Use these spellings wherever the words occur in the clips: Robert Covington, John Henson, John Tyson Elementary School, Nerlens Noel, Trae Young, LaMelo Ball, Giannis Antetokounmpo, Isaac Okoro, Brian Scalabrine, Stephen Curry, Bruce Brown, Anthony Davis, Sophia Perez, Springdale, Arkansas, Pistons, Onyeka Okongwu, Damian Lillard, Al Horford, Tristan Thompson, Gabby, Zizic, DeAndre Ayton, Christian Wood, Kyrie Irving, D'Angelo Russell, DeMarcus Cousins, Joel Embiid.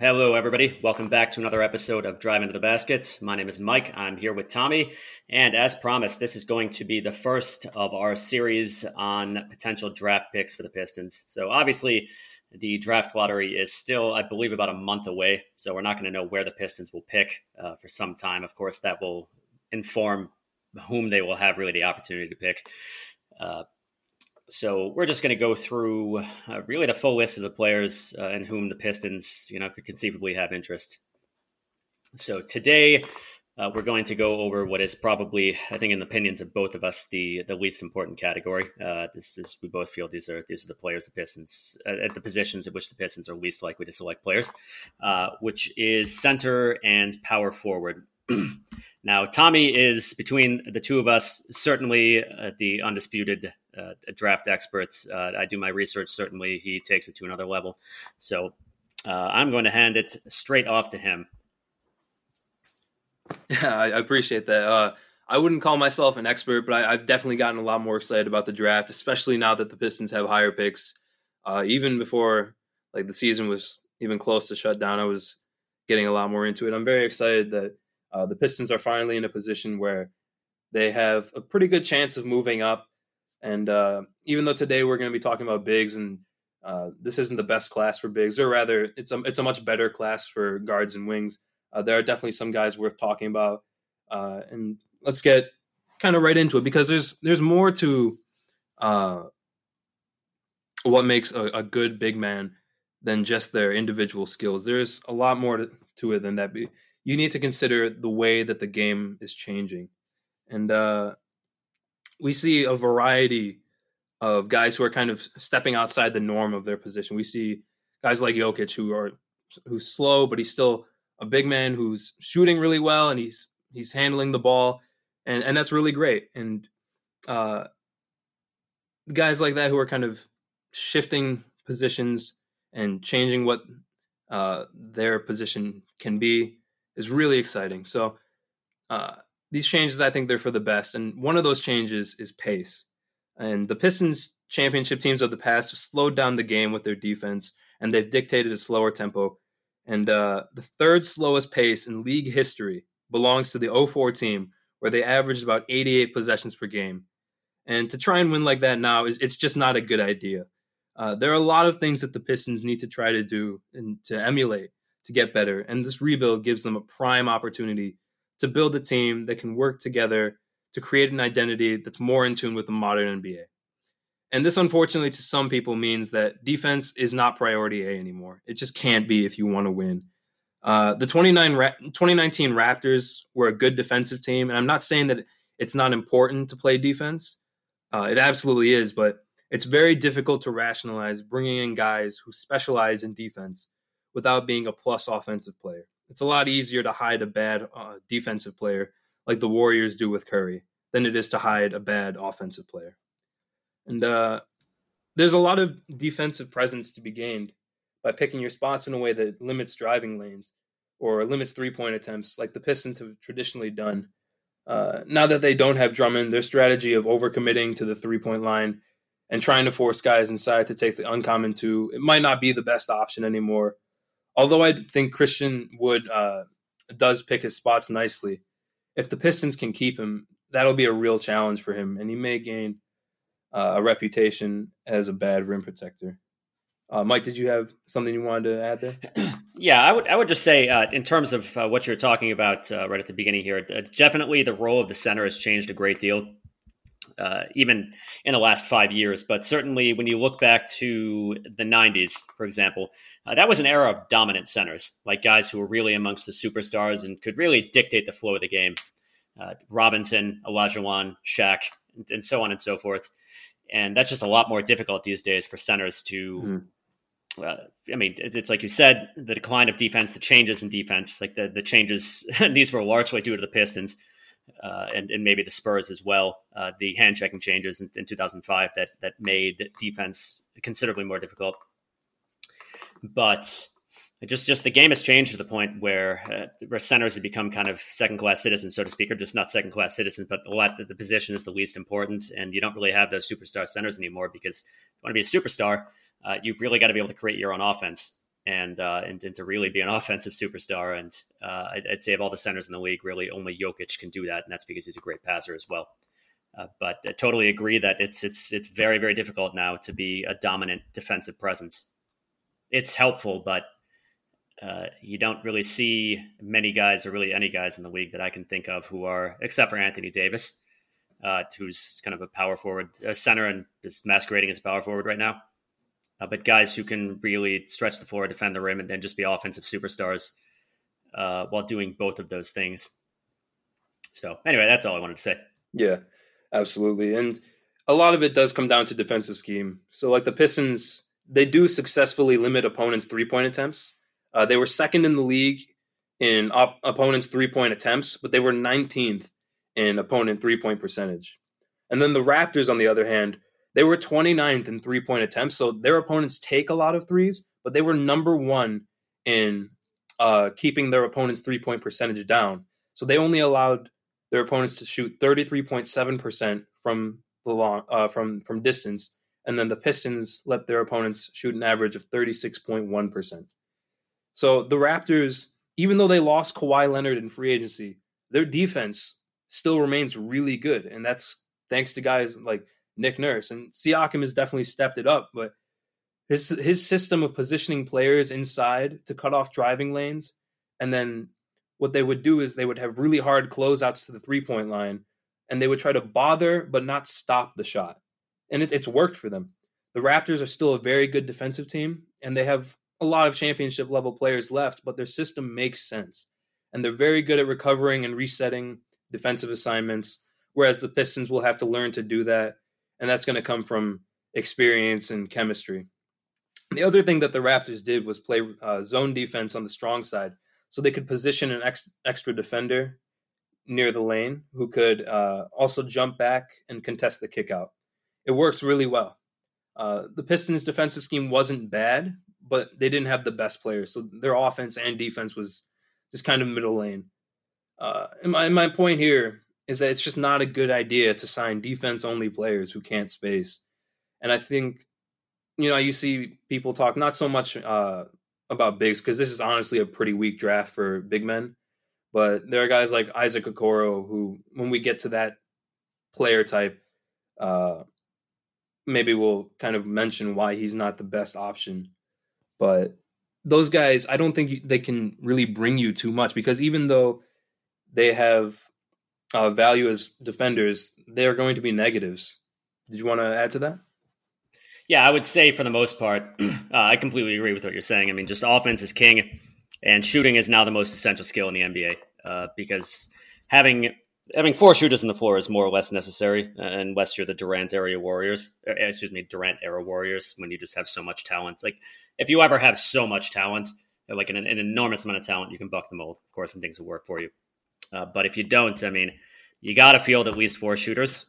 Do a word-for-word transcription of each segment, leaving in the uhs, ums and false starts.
Hello, everybody. Welcome back to another episode of Drive Into the Basket. My name is Mike. I'm here with Tommy. And as promised, this is going to be the first of our series on potential draft picks for the Pistons. So obviously, the draft lottery is still, I believe, about a month away. So we're not going to know where the Pistons will pick uh, for some time. Of course, that will inform whom they will have really the opportunity to pick. Uh, So we're just going to go through uh, really the full list of the players uh, in whom the Pistons, you know, could conceivably have interest. So today uh, we're going to go over what is probably, I think, in the opinions of both of us, the the least important category. Uh, this is we both feel these are these are the players the Pistons uh, at the positions at which the Pistons are least likely to select players, uh, which is center and power forward. Now, Tommy is, between the two of us, certainly uh, the undisputed uh, draft expert. Uh, I do my research, certainly. He takes it to another level. So uh, I'm going to hand it straight off to him. Yeah, I appreciate that. Uh, I wouldn't call myself an expert, but I, I've definitely gotten a lot more excited about the draft, especially now that the Pistons have higher picks. Uh, even before like the season was even close to shut down, I was getting a lot more into it. I'm very excited that Uh, the Pistons are finally in a position where they have a pretty good chance of moving up. And uh, even though today we're going to be talking about bigs, and uh, this isn't the best class for bigs, or rather it's a, it's a much better class for guards and wings. Uh, there are definitely some guys worth talking about. Uh, and let's get kind of right into it, because there's there's more to uh, what makes a, a good big man than just their individual skills. There's a lot more to, to it than that. Be- You need to consider the way that the game is changing. And uh, we see a variety of guys who are kind of stepping outside the norm of their position. We see guys like Jokic, who are who's slow, but he's still a big man who's shooting really well, and he's he's handling the ball, and, and that's really great. And uh, guys like that who are kind of shifting positions and changing what uh, their position can be is really exciting. So uh, these changes, I think they're for the best. And one of those changes is pace. And the Pistons championship teams of the past have slowed down the game with their defense, and they've dictated a slower tempo. And uh, the third slowest pace in league history belongs to the oh four team, where they averaged about eighty-eight possessions per game. And to try and win like that now, is it's just not a good idea. Uh, there are a lot of things that the Pistons need to try to do and to emulate to get better. And this rebuild gives them a prime opportunity to build a team that can work together to create an identity that's more in tune with the modern N B A. And this, unfortunately, to some people means that defense is not priority A anymore. It just can't be if you want to win. Uh, the twenty nineteen Raptors were a good defensive team. And I'm not saying that it's not important to play defense. Uh, it absolutely is, but it's very difficult to rationalize bringing in guys who specialize in defense without being a plus offensive player. It's a lot easier to hide a bad uh, defensive player like the Warriors do with Curry than it is to hide a bad offensive player. And uh, there's a lot of defensive presence to be gained by picking your spots in a way that limits driving lanes or limits three-point attempts like the Pistons have traditionally done. Uh, now that they don't have Drummond, their strategy of overcommitting to the three-point line and trying to force guys inside to take the uncommon two, it might not be the best option anymore. Although I think Christian Wood uh, does pick his spots nicely, if the Pistons can keep him, that'll be a real challenge for him, and he may gain uh, a reputation as a bad rim protector. Uh, Mike, did you have something you wanted to add there? Yeah, I would I would just say uh, in terms of uh, what you were talking about uh, right at the beginning here, uh, definitely the role of the center has changed a great deal, uh, even in the last five years. But certainly when you look back to the nineties, for example, Uh, that was an era of dominant centers, like guys who were really amongst the superstars and could really dictate the flow of the game. Uh, Robinson, Olajuwon, Shaq, and, and so on and so forth. And that's just a lot more difficult these days for centers to, mm. uh, I mean, it, it's like you said, the decline of defense, the changes in defense, like the, the changes, and these were largely due to the Pistons uh, and, and maybe the Spurs as well. Uh, the hand-checking changes in, in two thousand five that, that made defense considerably more difficult. But just just the game has changed to the point where, uh, where centers have become kind of second-class citizens, so to speak, or just not second-class citizens, but a lot that the position is the least important, and you don't really have those superstar centers anymore because if you want to be a superstar, uh, you've really got to be able to create your own offense. and uh, and, and to really be an offensive superstar. And uh, I'd, I'd say of all the centers in the league, really only Jokic can do that, and that's because he's a great passer as well. Uh, but I totally agree that it's it's it's very, very difficult now to be a dominant defensive presence. It's helpful, but uh, you don't really see many guys or really any guys in the league that I can think of who are, except for Anthony Davis, uh, who's kind of a power forward, a center, and is masquerading as a power forward right now. Uh, but guys who can really stretch the floor, defend the rim, and then just be offensive superstars uh, while doing both of those things. So anyway, that's all I wanted to say. Yeah, absolutely. And a lot of it does come down to defensive scheme. So like the Pistons, they do successfully limit opponents' three-point attempts. Uh, they were second in the league in op- opponents' three-point attempts, but they were nineteenth in opponent three-point percentage. And then the Raptors, on the other hand, they were twenty-ninth in three-point attempts, so their opponents take a lot of threes, but they were number one in uh, keeping their opponents' three-point percentage down. So they only allowed their opponents to shoot thirty-three point seven percent from the long uh, from from distance, and then the Pistons let their opponents shoot an average of thirty-six point one percent. So the Raptors, even though they lost Kawhi Leonard in free agency, their defense still remains really good, and that's thanks to guys like Nick Nurse. And Siakam has definitely stepped it up, but his his system of positioning players inside to cut off driving lanes, and then what they would do is they would have really hard closeouts to the three-point line, and they would try to bother but not stop the shot. And it, it's worked for them. The Raptors are still a very good defensive team, and they have a lot of championship-level players left, but their system makes sense. And they're very good at recovering and resetting defensive assignments, whereas the Pistons will have to learn to do that, and that's going to come from experience and chemistry. The other thing that the Raptors did was play uh, zone defense on the strong side, so they could position an ex- extra defender near the lane who could uh, also jump back and contest the kickout. It works really well. Uh, the Pistons' defensive scheme wasn't bad, but they didn't have the best players, so their offense and defense was just kind of middle lane. Uh, and, my, and my point here is that it's just not a good idea to sign defense-only players who can't space. And I think, you know, you see people talk not so much uh, about bigs, because this is honestly a pretty weak draft for big men, but there are guys like Isaac Okoro who, when we get to that player type, uh, maybe we'll kind of mention why he's not the best option. But those guys, I don't think they can really bring you too much, because even though they have uh, value as defenders, they're going to be negatives. Did you want to add to that? Yeah, I would say for the most part, uh, I completely agree with what you're saying. I mean, just offense is king, and shooting is now the most essential skill in the N B A uh, because having having four shooters on the floor is more or less necessary, uh, unless you're the Durant era Warriors. Or, excuse me, Durant era Warriors, when you just have so much talent. Like, if you ever have so much talent, like an, an enormous amount of talent, you can buck the mold, of course, and things will work for you. Uh, but if you don't, I mean, you got to field at least four shooters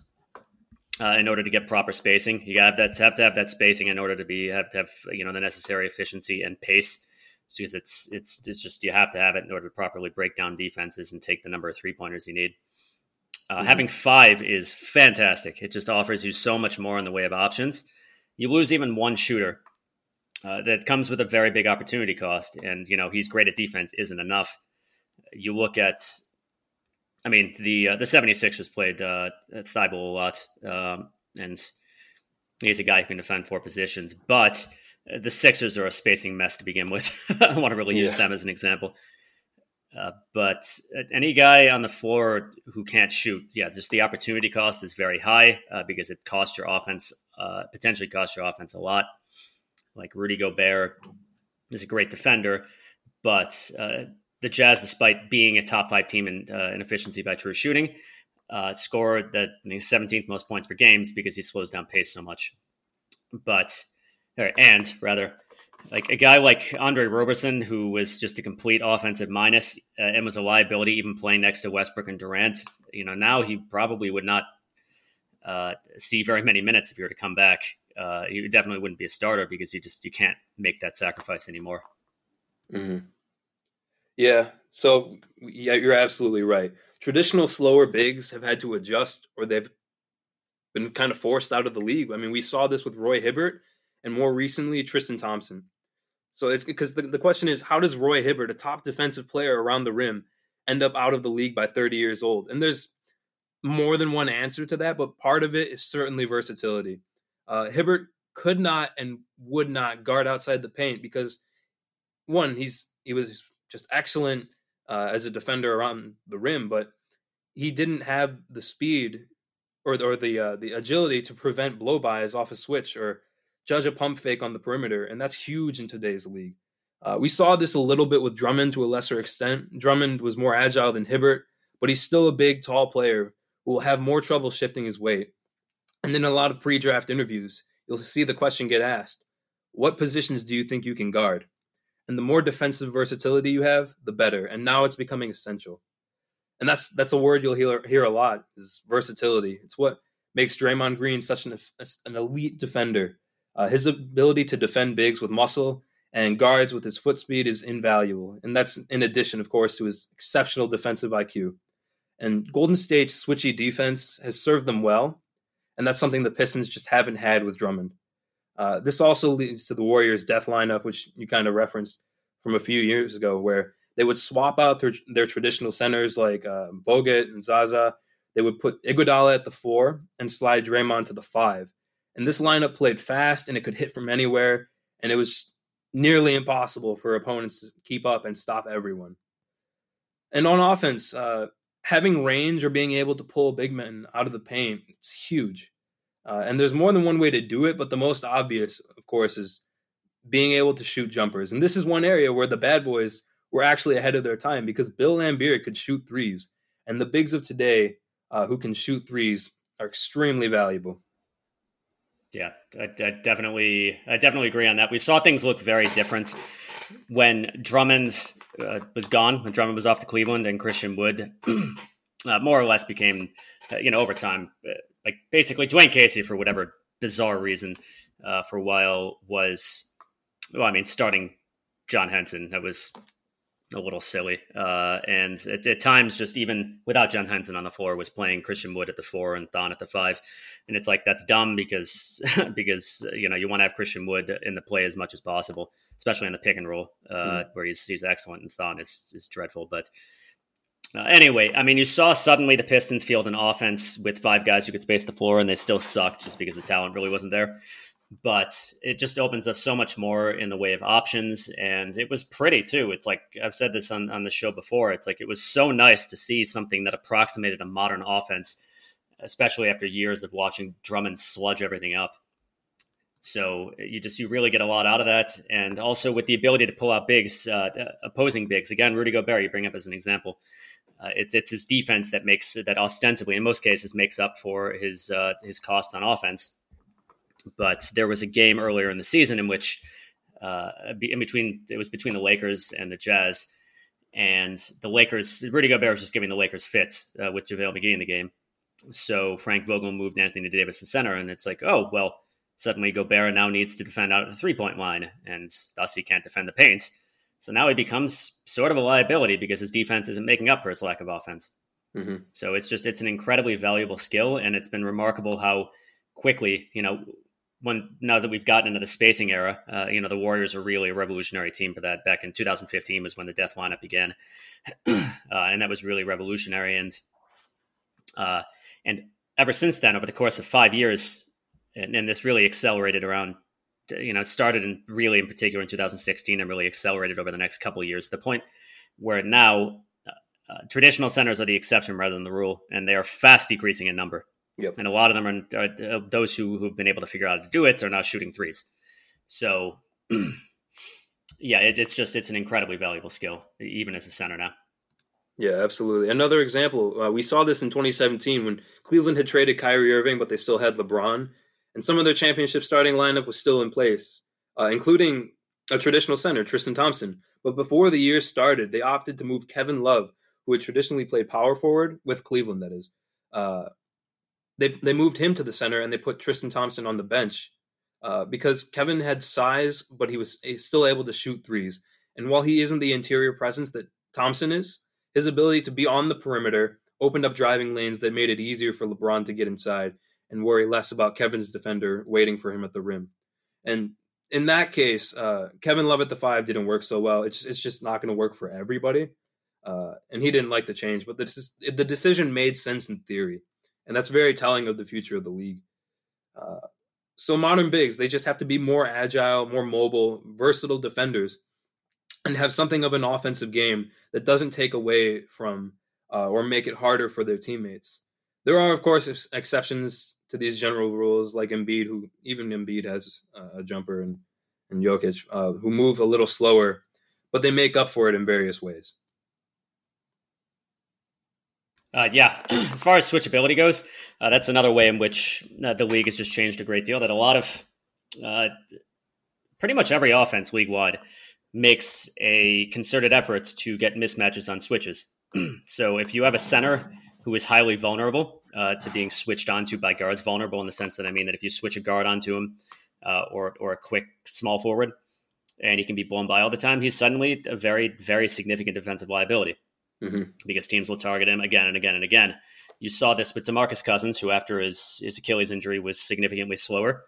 uh, in order to get proper spacing. You got to have that, have to have that spacing in order to be have to have you know the necessary efficiency and pace, because it's it's it's just you have to have it in order to properly break down defenses and take the number of three pointers you need. Uh, mm-hmm. Having five is fantastic. It just offers you so much more in the way of options. You lose even one shooter. Uh, that comes with a very big opportunity cost. And, you know, he's great at defense isn't enough. You look at, I mean, the uh, the 76ers played uh, Thibault a lot. Um, and he's a guy who can defend four positions. But the Sixers are a spacing mess to begin with. I want to really yeah. use them as an example. Uh, but any guy on the floor who can't shoot, yeah, just the opportunity cost is very high uh, because it costs your offense, uh, potentially costs your offense a lot. Like Rudy Gobert is a great defender, but uh, the Jazz, despite being a top five team in, uh, in efficiency by true shooting, uh, scored the I mean, seventeenth most points per game because he slows down pace so much. But, or, and rather, like a guy like Andre Roberson, who was just a complete offensive minus uh, and was a liability even playing next to Westbrook and Durant, you know, now he probably would not uh, see very many minutes if he were to come back. Uh, you definitely wouldn't be a starter because you just you can't make that sacrifice anymore. Mm-hmm. Yeah, so yeah, you're absolutely right. Traditional slower bigs have had to adjust, or they've been kind of forced out of the league. I mean, we saw this with Roy Hibbert, and more recently Tristan Thompson. So it's because the, the question is, how does Roy Hibbert, a top defensive player around the rim, end up out of the league by thirty years old? And there's more than one answer to that, but part of it is certainly versatility. Uh, Hibbert could not and would not guard outside the paint because, one, he's he was just excellent uh, as a defender around the rim, but he didn't have the speed or, or the uh, the agility to prevent blow-bys off a switch or judge a pump fake on the perimeter, and that's huge in today's league. Uh, we saw this a little bit with Drummond to a lesser extent. Drummond was more agile than Hibbert, but he's still a big, tall player who will have more trouble shifting his weight. And then a lot of pre-draft interviews, you'll see the question get asked, what positions do you think you can guard? And the more defensive versatility you have, the better. And now it's becoming essential. And that's that's a word you'll hear, hear a lot, is versatility. It's what makes Draymond Green such an, an elite defender. Uh, his ability to defend bigs with muscle and guards with his foot speed is invaluable. And that's in addition, of course, to his exceptional defensive I Q. And Golden State's switchy defense has served them well. And that's something the Pistons just haven't had with Drummond. Uh, this also leads to the Warriors' death lineup, which you kind of referenced from a few years ago, where they would swap out their, their traditional centers like uh, Bogut and Zaza. They would put Iguodala at the four and slide Draymond to the five. And this lineup played fast, and it could hit from anywhere, and it was just nearly impossible for opponents to keep up and stop everyone. And on offense, uh, having range or being able to pull big men out of the paint, it's huge. Uh, and there's more than one way to do it, but the most obvious, of course, is being able to shoot jumpers. And this is one area where the bad boys were actually ahead of their time because Bill Laimbeer could shoot threes, and the bigs of today uh, who can shoot threes are extremely valuable. Yeah, I, I definitely, I definitely agree on that. We saw things look very different when Drummond uh, was gone, when Drummond was off to Cleveland, and Christian Wood uh, more or less became, uh, you know, over time, uh, like basically Dwayne Casey, for whatever bizarre reason, uh, for a while was, well, I mean, starting John Henson, that was a little silly. Uh, and at, at times, just even without John Henson on the floor, was playing Christian Wood at the four and Thon at the five. And it's like, that's dumb because, because you know, you want to have Christian Wood in the play as much as possible, especially in the pick and roll, uh, mm. where he's, he's excellent and Thon is, is dreadful. But uh, anyway, I mean, you saw suddenly the Pistons field an offense with five guys who could space the floor, and they still sucked just because the talent really wasn't there. But it just opens up so much more in the way of options. And it was pretty, too. It's like I've said this on, on the show before. It's like it was so nice to see something that approximated a modern offense, especially after years of watching Drummond sludge everything up. So you just you really get a lot out of that. And also with the ability to pull out bigs, uh, opposing bigs. Again, Rudy Gobert, you bring up as an example. Uh, it's it's his defense that makes that ostensibly, in most cases, makes up for his uh, his cost on offense. But there was a game earlier in the season in which uh, in between it was between the Lakers and the Jazz, and the Lakers, Rudy Gobert was just giving the Lakers fits uh, with JaVale McGee in the game. So Frank Vogel moved Anthony Davis to center, and it's like, oh, well, suddenly Gobert now needs to defend out of the three-point line, and thus he can't defend the paint. So now he becomes sort of a liability because his defense isn't making up for his lack of offense. Mm-hmm. So it's just it's an incredibly valuable skill, and it's been remarkable how quickly, you know, When, now that we've gotten into the spacing era, uh, you know, the Warriors are really a revolutionary team for that. Back in two thousand fifteen was when the death lineup began. uh, and that was really revolutionary. And uh, and ever since then, over the course of five years, and, and this really accelerated around, you know, it started in really in particular in two thousand sixteen and really accelerated over the next couple of years, to the point where now uh, uh, traditional centers are the exception rather than the rule. And they are fast decreasing in number. Yep. And a lot of them are, are those who who've been able to figure out how to do it are now shooting threes. So, yeah, it, it's just it's an incredibly valuable skill, even as a center now. Yeah, absolutely. Another example, uh, we saw this in twenty seventeen when Cleveland had traded Kyrie Irving, but they still had LeBron, and some of their championship starting lineup was still in place, uh, including a traditional center, Tristan Thompson. But before the year started, they opted to move Kevin Love, who had traditionally played power forward with Cleveland, that is. Uh, They they moved him to the center and they put Tristan Thompson on the bench uh, because Kevin had size, but he was still able to shoot threes. And while he isn't the interior presence that Thompson is, his ability to be on the perimeter opened up driving lanes that made it easier for LeBron to get inside and worry less about Kevin's defender waiting for him at the rim. And in that case, uh, Kevin Love at the five didn't work so well. It's it's just not going to work for everybody. Uh, and he didn't like the change, but the, the decision made sense in theory. And that's very telling of the future of the league. Uh, so modern bigs, they just have to be more agile, more mobile, versatile defenders, and have something of an offensive game that doesn't take away from uh, or make it harder for their teammates. There are, of course, ex- exceptions to these general rules, like Embiid, who even Embiid has uh, a jumper, and, and Jokic, uh, who move a little slower, but they make up for it in various ways. Uh, yeah, as far as switchability goes, uh, that's another way in which uh, the league has just changed a great deal, that a lot of uh, pretty much every offense league-wide makes a concerted effort to get mismatches on switches. So if you have a center who is highly vulnerable uh, to being switched onto by guards, vulnerable in the sense that I mean that if you switch a guard onto him uh, or or a quick small forward and he can be blown by all the time, he's suddenly a very, very significant defensive liability. Mm-hmm. Because teams will target him again and again and again. You saw this with DeMarcus Cousins, who after his, his Achilles injury was significantly slower.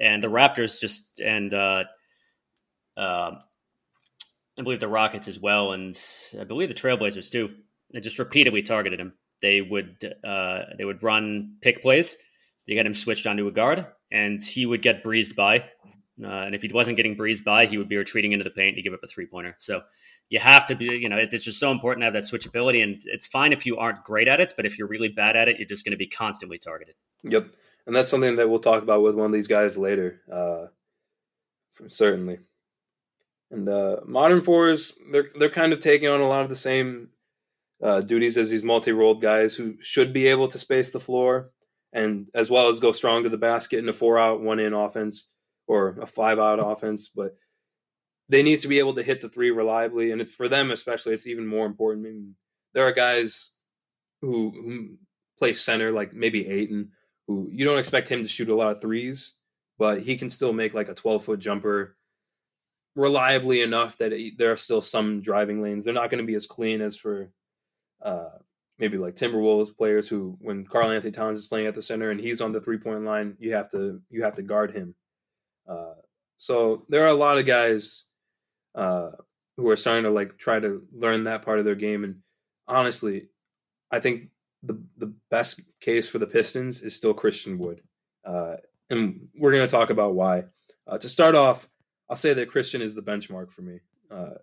And the Raptors just, and uh, uh, I believe the Rockets as well, and I believe the Trailblazers too, they just repeatedly targeted him. They would uh, they would run pick plays. They got him switched onto a guard, and he would get breezed by. Uh, and if he wasn't getting breezed by, he would be retreating into the paint to give up a three-pointer. So you have to be, you know, it's just so important to have that switchability, and it's fine if you aren't great at it, but if you're really bad at it, you're just going to be constantly targeted. Yep. And that's something that we'll talk about with one of these guys later. Uh, certainly. And uh, modern fours, they're, they're kind of taking on a lot of the same uh, duties as these multi-rolled guys who should be able to space the floor and as well as go strong to the basket in a four out, one in offense or a five out offense. But they need to be able to hit the three reliably, and it's for them especially. It's even more important. I mean, there are guys who, who play center, like maybe Ayton, who you don't expect him to shoot a lot of threes, but he can still make like a twelve-foot jumper reliably enough that it, there are still some driving lanes. They're not going to be as clean as for uh, maybe like Timberwolves players who, when Carl Anthony Towns is playing at the center and he's on the three-point line, you have to you have to guard him. Uh, so there are a lot of guys uh who are starting to like try to learn that part of their game, and honestly I think the the best case for the Pistons is still Christian Wood, uh and we're going to talk about why. Uh, to start off, I'll say that Christian is the benchmark for me, uh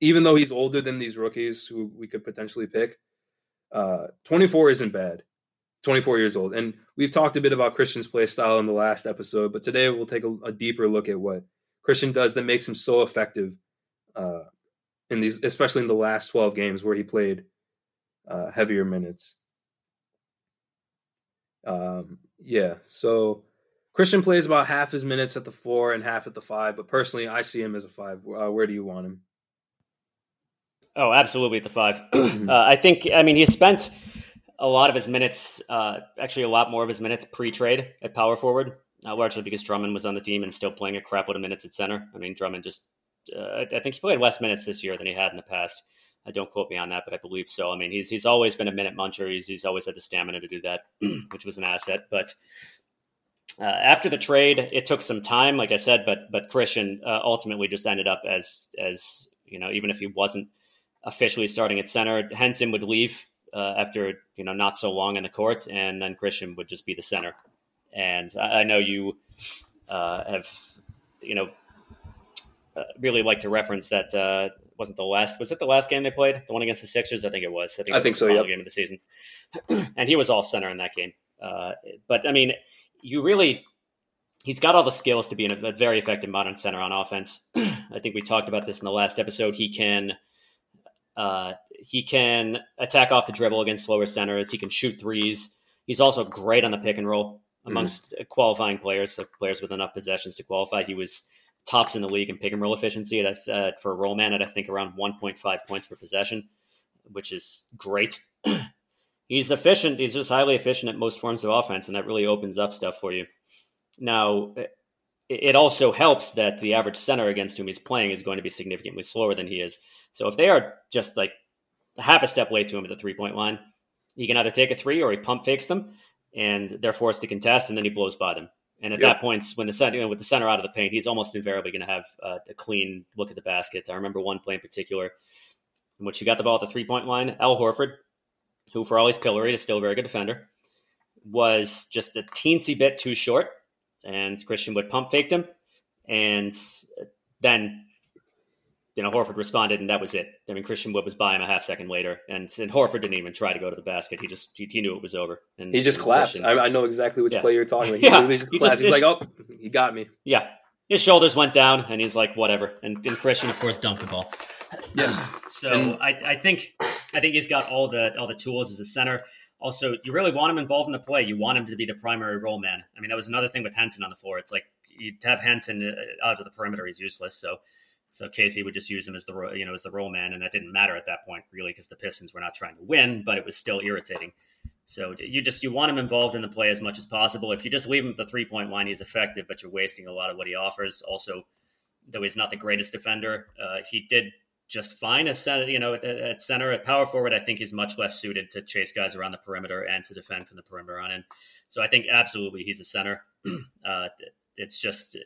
even though he's older than these rookies who we could potentially pick. uh twenty-four isn't bad, twenty-four years old, and we've talked a bit about Christian's play style in the last episode, but today we'll take a, a deeper look at what Christian does that makes him so effective, uh, in these, especially in the last twelve games where he played uh, heavier minutes. Um, yeah, so Christian plays about half his minutes at the four and half at the five, but personally, I see him as a five. Uh, where do you want him? Oh, absolutely at the five. uh, I think, I mean, he spent a lot of his minutes, uh, actually a lot more of his minutes pre-trade at power forward. Uh, largely because Drummond was on the team and still playing a crap load of minutes at center. I mean, Drummond just, uh, I think he played less minutes this year than he had in the past. Uh, don't quote me on that, but I believe so. I mean, he's he's always been a minute muncher. He's, he's always had the stamina to do that, which was an asset. But uh, after the trade, it took some time, like I said, but but Christian uh, ultimately just ended up as, as, you know, even if he wasn't officially starting at center, Henson would leave uh, after, you know, not so long in the court, and then Christian would just be the center. And I know you uh, have, you know, uh, really like to reference that uh, wasn't the last, was it the last game they played? The one against the Sixers? I think it was. I think, I think so, yeah. Game of the season. And he was all center in that game. Uh, but, I mean, you really, he's got all the skills to be a very effective modern center on offense. I think we talked about this in the last episode. He can, uh, he can attack off the dribble against slower centers. He can shoot threes. He's also great on the pick and roll. Amongst mm-hmm. qualifying players, so players with enough possessions to qualify, he was tops in the league in pick and roll efficiency at, uh, for a roll man at I think around one point five points per possession, which is great. He's efficient. He's just highly efficient at most forms of offense, and that really opens up stuff for you. Now, it, it also helps that the average center against whom he's playing is going to be significantly slower than he is. So if they are just like half a step late to him at the three-point line, he can either take a three or he pump fakes them, and they're forced to contest, and then he blows by them. And at yep. that point, when the center, you know, with the center out of the paint, he's almost invariably going to have uh, a clean look at the baskets. I remember one play in particular in which he got the ball at the three-point line. Al Horford, who for all his pillory is still a very good defender, was just a teensy bit too short. And Christian Wood pump faked him. And then, you know, Horford responded, and that was it. I mean, Christian Wood was by him a half second later, and, and Horford didn't even try to go to the basket. He just he, he knew it was over. And he just and collapsed. I, I know exactly which yeah. play you're talking about. He yeah. literally just he collapsed. Just, he's like, oh, he got me. Yeah. His shoulders went down, and he's like, whatever. And, and Christian, of course, dumped the ball. Yeah. So and, I, I think I think he's got all the all the tools as a center. Also, you really want him involved in the play. You want him to be the primary role man. I mean, that was another thing with Henson on the floor. It's like you have Henson out of the perimeter, he's useless. So. So Casey would just use him as the, you know, as the role man. And that didn't matter at that point, really, because the Pistons were not trying to win, but it was still irritating. So you just, you want him involved in the play as much as possible. If you just leave him at the three point line, he's effective, but you're wasting a lot of what he offers. Also, though he's not the greatest defender, uh, he did just fine as center, you know, at, at center, at power forward. I think he's much less suited to chase guys around the perimeter and to defend from the perimeter on end. So I think absolutely he's a center. uh, it's just,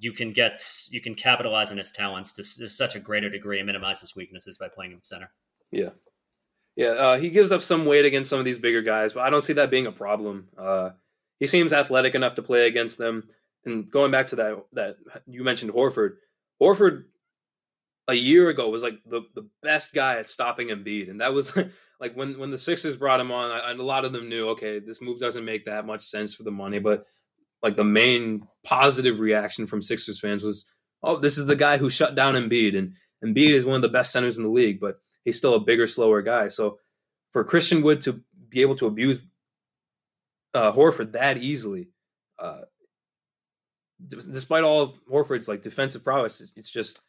you can get, you can capitalize on his talents to, to such a greater degree and minimize his weaknesses by playing him center. Yeah. Yeah. Uh, he gives up some weight against some of these bigger guys, but I don't see that being a problem. Uh, he seems athletic enough to play against them. And going back to that, that you mentioned Horford, Horford a year ago was like the, the best guy at stopping Embiid. And that was like when, when the Sixers brought him on, I, a lot of them knew, okay, this move doesn't make that much sense for the money, but like the main positive reaction from Sixers fans was, oh, this is the guy who shut down Embiid. And Embiid is one of the best centers in the league, but he's still a bigger, slower guy. So for Christian Wood to be able to abuse uh, Horford that easily, uh, d- despite all of Horford's like defensive prowess, it's just,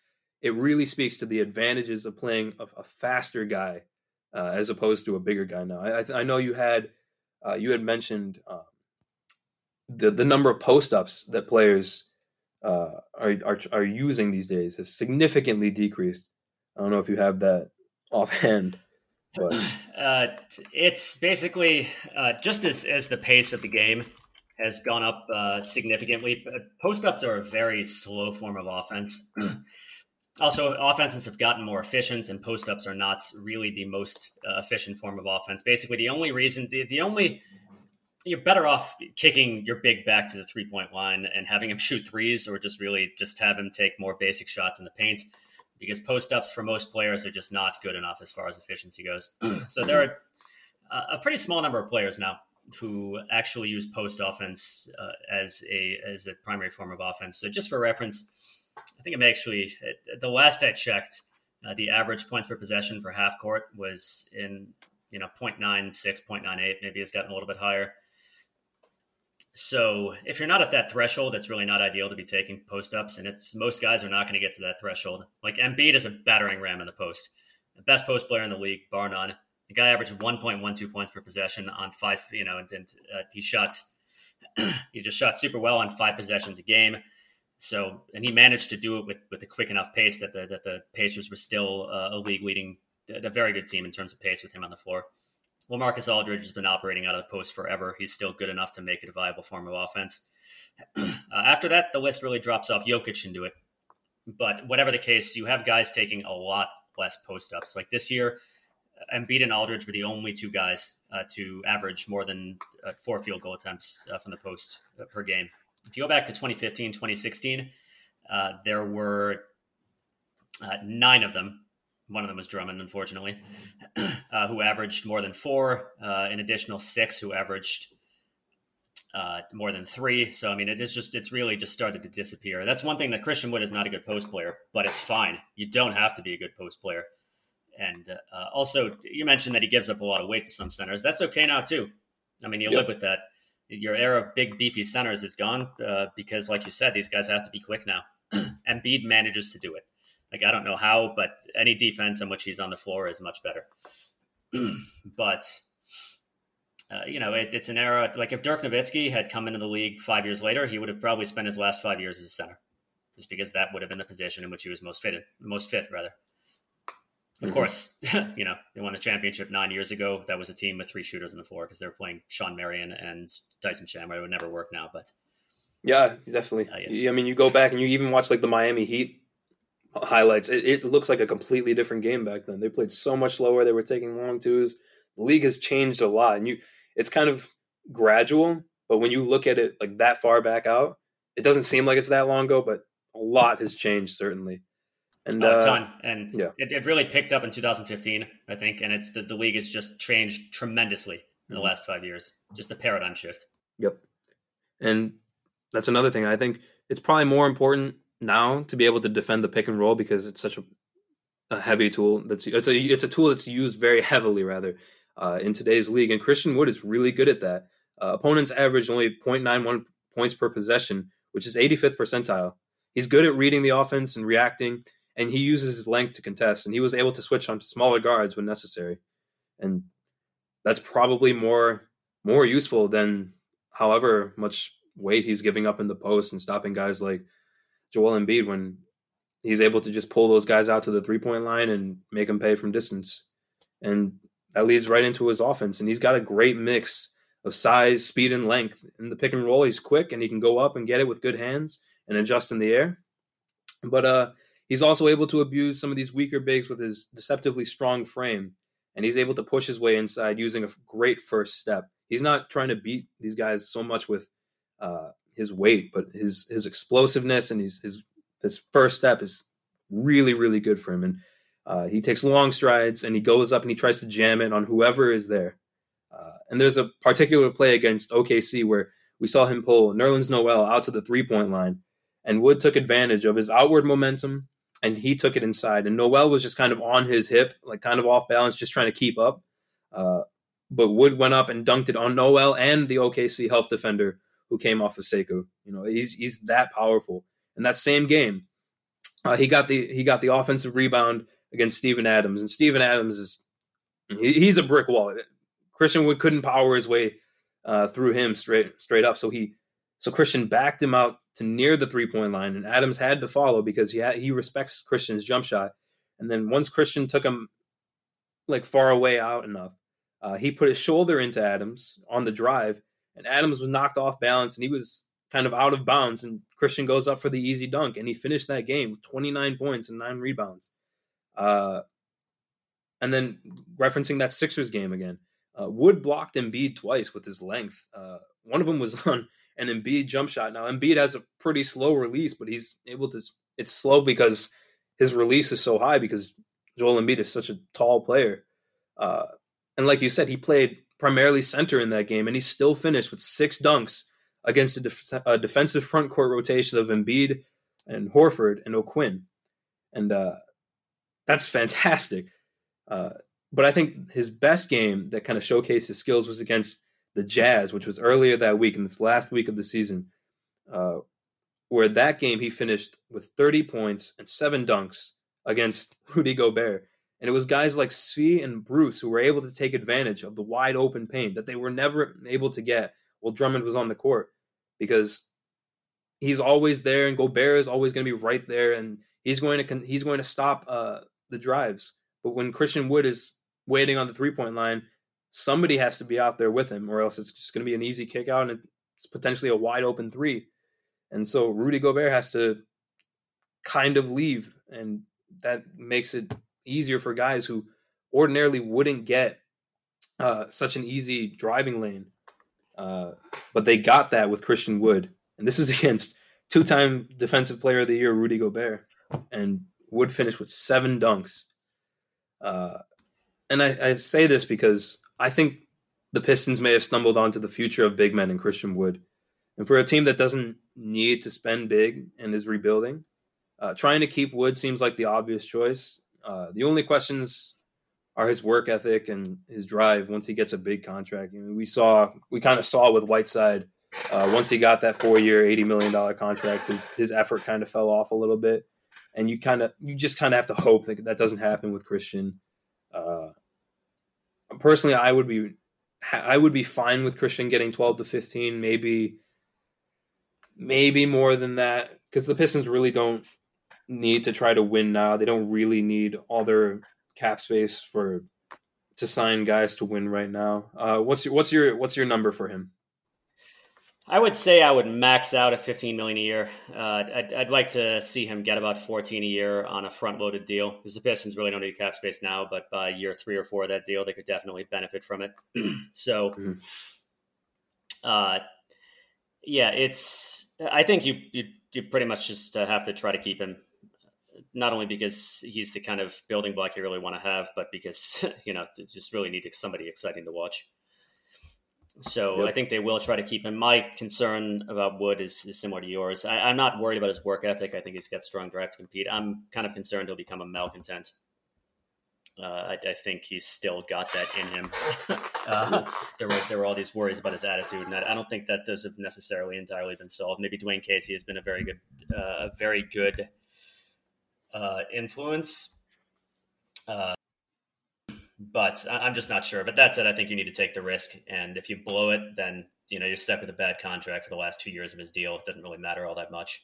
it really speaks to the advantages of playing a, a faster guy uh, as opposed to a bigger guy. Now, I, I, th- I know you had, uh, you had mentioned, uh, The, the number of post-ups that players uh, are, are are using these days has significantly decreased. I don't know if you have that offhand. But. Uh, it's basically uh, just as, as the pace of the game has gone up uh, significantly. Post-ups are a very slow form of offense. Also, offenses have gotten more efficient, and post-ups are not really the most uh, efficient form of offense. Basically, the only reason the, – the only – you're better off kicking your big back to the three point line and having him shoot threes, or just really just have him take more basic shots in the paint, because post ups for most players are just not good enough as far as efficiency goes. So there are uh, a pretty small number of players now who actually use post offense uh, as a, as a primary form of offense. So just for reference, I think I'm actually the last I checked, uh, the average points per possession for half court was in, you know, point nine six, point nine eight, maybe it's gotten a little bit higher. So if you're not at that threshold, it's really not ideal to be taking post-ups, and it's most guys are not going to get to that threshold. Like Embiid is a battering ram in the post, the best post player in the league, bar none. The guy averaged one point one two points per possession on five, you know, and, and uh, he shot, he just shot super well on five possessions a game. So, and he managed to do it with with a quick enough pace that the that the Pacers were still uh, a league leading, a very good team in terms of pace with him on the floor. Well, Marcus Aldridge has been operating out of the post forever. He's still good enough to make it a viable form of offense. uh, after that, the list really drops off. Jokic can do it. But whatever the case, you have guys taking a lot less post-ups. Like this year, Embiid and Aldridge were the only two guys uh, to average more than uh, four field goal attempts uh, from the post uh, per game. If you go back to twenty fifteen, twenty sixteen, uh, there were uh, nine of them. One of them was Drummond, unfortunately, uh, who averaged more than four, uh, an additional six who averaged uh, more than three. So, I mean, it's just, it's really just started to disappear. That's one thing that Christian Wood is not a good post player, but it's fine. You don't have to be a good post player. And uh, also, you mentioned that he gives up a lot of weight to some centers. That's okay now, too. I mean, you yep. live with that. Your era of big, beefy centers is gone uh, because, like you said, these guys have to be quick now. Embiid manages to do it. Like, I don't know how, but any defense in which he's on the floor is much better. But, uh, you know, it, it's an era. Like, if Dirk Nowitzki had come into the league five years later, he would have probably spent his last five years as a center, just because that would have been the position in which he was most fitted, most fit, rather. Of mm-hmm. course, you know, they won the championship nine years ago. That was a team with three shooters on the floor because they were playing Sean Marion and Tyson Chandler. It would never work now, but Yeah, definitely. Oh, yeah. I mean, you go back and you even watch like the Miami Heat highlights. It, it looks like a completely different game back then. They played so much slower. They were taking long twos. The league has changed a lot, and you it's kind of gradual. But when you look at it like that far back out, it doesn't seem like it's that long ago. But a lot has changed, certainly. And, oh, a ton. Uh, and yeah. it, it really picked up in two thousand fifteen, I think. And it's the, the league has just changed tremendously in mm-hmm. the last five years. Just the paradigm shift. Yep. And that's another thing. I think it's probably more important now to be able to defend the pick and roll because it's such a, a heavy tool. That's it's a it's a tool that's used very heavily, rather, uh, in today's league. And Christian Wood is really good at that. Uh, opponents average only zero point nine one points per possession, which is eighty-fifth percentile. He's good at reading the offense and reacting, and he uses his length to contest, and he was able to switch onto smaller guards when necessary. And that's probably more more useful than however much weight he's giving up in the post and stopping guys like Joel Embiid when he's able to just pull those guys out to the three-point line and make them pay from distance. And that leads right into his offense, and he's got a great mix of size, speed, and length. In the pick and roll, he's quick, and he can go up and get it with good hands and adjust in the air. But, uh, he's also able to abuse some of these weaker bigs with his deceptively strong frame, and he's able to push his way inside using a great first step. He's not trying to beat these guys so much with uh, his weight, but his his explosiveness and his, his his first step is really, really good for him. And uh, he takes long strides, and he goes up and he tries to jam it on whoever is there. Uh, and there's a particular play against O K C where we saw him pull Nerlens Noel out to the three-point line, and Wood took advantage of his outward momentum, and he took it inside. And Noel was just kind of on his hip, like kind of off balance, just trying to keep up. Uh, but Wood went up and dunked it on Noel and the O K C help defender who came off of Sekou. You know, he's he's that powerful. And that same game, uh, he got the he got the offensive rebound against Steven Adams. And Steven Adams is he, he's a brick wall. Christian Wood couldn't power his way uh, through him straight straight up. So he so Christian backed him out to near the three-point line, and Adams had to follow because he had, he respects Christian's jump shot. And then once Christian took him like far away out enough, uh, he put his shoulder into Adams on the drive, and Adams was knocked off balance, and he was kind of out of bounds, and Christian goes up for the easy dunk, and he finished that game with twenty-nine points and nine rebounds. Uh, and then referencing that Sixers game again, uh, Wood blocked Embiid twice with his length. Uh, one of them was on an Embiid jump shot. Now, Embiid has a pretty slow release, but he's able to – it's slow because his release is so high because Joel Embiid is such a tall player. Uh, and like you said, he played primarily center in that game, and he still finished with six dunks against a, def- a defensive front court rotation of Embiid and Horford and O'Quinn. And uh, that's fantastic. Uh, but I think his best game that kind of showcased his skills was against – the Jazz, which was earlier that week in this last week of the season, uh, where that game he finished with thirty points and seven dunks against Rudy Gobert. And it was guys like C and Bruce who were able to take advantage of the wide open paint that they were never able to get while Drummond was on the court because he's always there and Gobert is always going to be right there and he's going to he's going to stop uh, the drives. But when Christian Wood is waiting on the three-point line, somebody has to be out there with him or else it's just going to be an easy kick out and it's potentially a wide open three. And so Rudy Gobert has to kind of leave, and that makes it easier for guys who ordinarily wouldn't get uh, such an easy driving lane. Uh, but they got that with Christian Wood. And this is against two-time Defensive Player of the Year, Rudy Gobert. And Wood finished with seven dunks. Uh, and I, I say this because I think the Pistons may have stumbled onto the future of big men in Christian Wood. And for a team that doesn't need to spend big and is rebuilding, uh, trying to keep Wood seems like the obvious choice. Uh, the only questions are his work ethic and his drive once he gets a big contract. You know, we saw, we kind of saw with Whiteside, uh, once he got that four-year, eighty million dollars contract, his, his effort kind of fell off a little bit. And you kind of, you just kind of have to hope that that doesn't happen with Christian. Uh, Personally, I would be, I would be fine with Christian getting twelve to fifteen, maybe, maybe more than that, because the Pistons really don't need to try to win now. They don't really need all their cap space for to sign guys to win right now. Uh, what's your, what's your, what's your number for him? I would say I would max out at fifteen million dollars a year. Uh, I'd, I'd like to see him get about fourteen a year on a front-loaded deal, because the Pistons really don't need cap space now, but by year three or four of that deal, they could definitely benefit from it. So, uh, yeah, it's. I think you you, you pretty much just have to try to keep him, not only because he's the kind of building block you really want to have, but because, you know, you just really need somebody exciting to watch. So yep. I think they will try to keep him. My concern about Wood is, is similar to yours. I, I'm not worried about his work ethic. I think he's got strong drive to compete. I'm kind of concerned he'll become a malcontent. Uh, I, I think he's still got that in him. uh, there were there were all these worries about his attitude, and I, I don't think that those have necessarily entirely been solved. Maybe Dwayne Casey has been a very good, uh, a very good uh, influence. Uh, But I'm just not sure. But that said, I think you need to take the risk. And if you blow it, then, you know, you're stuck with a bad contract for the last two years of his deal. It doesn't really matter all that much.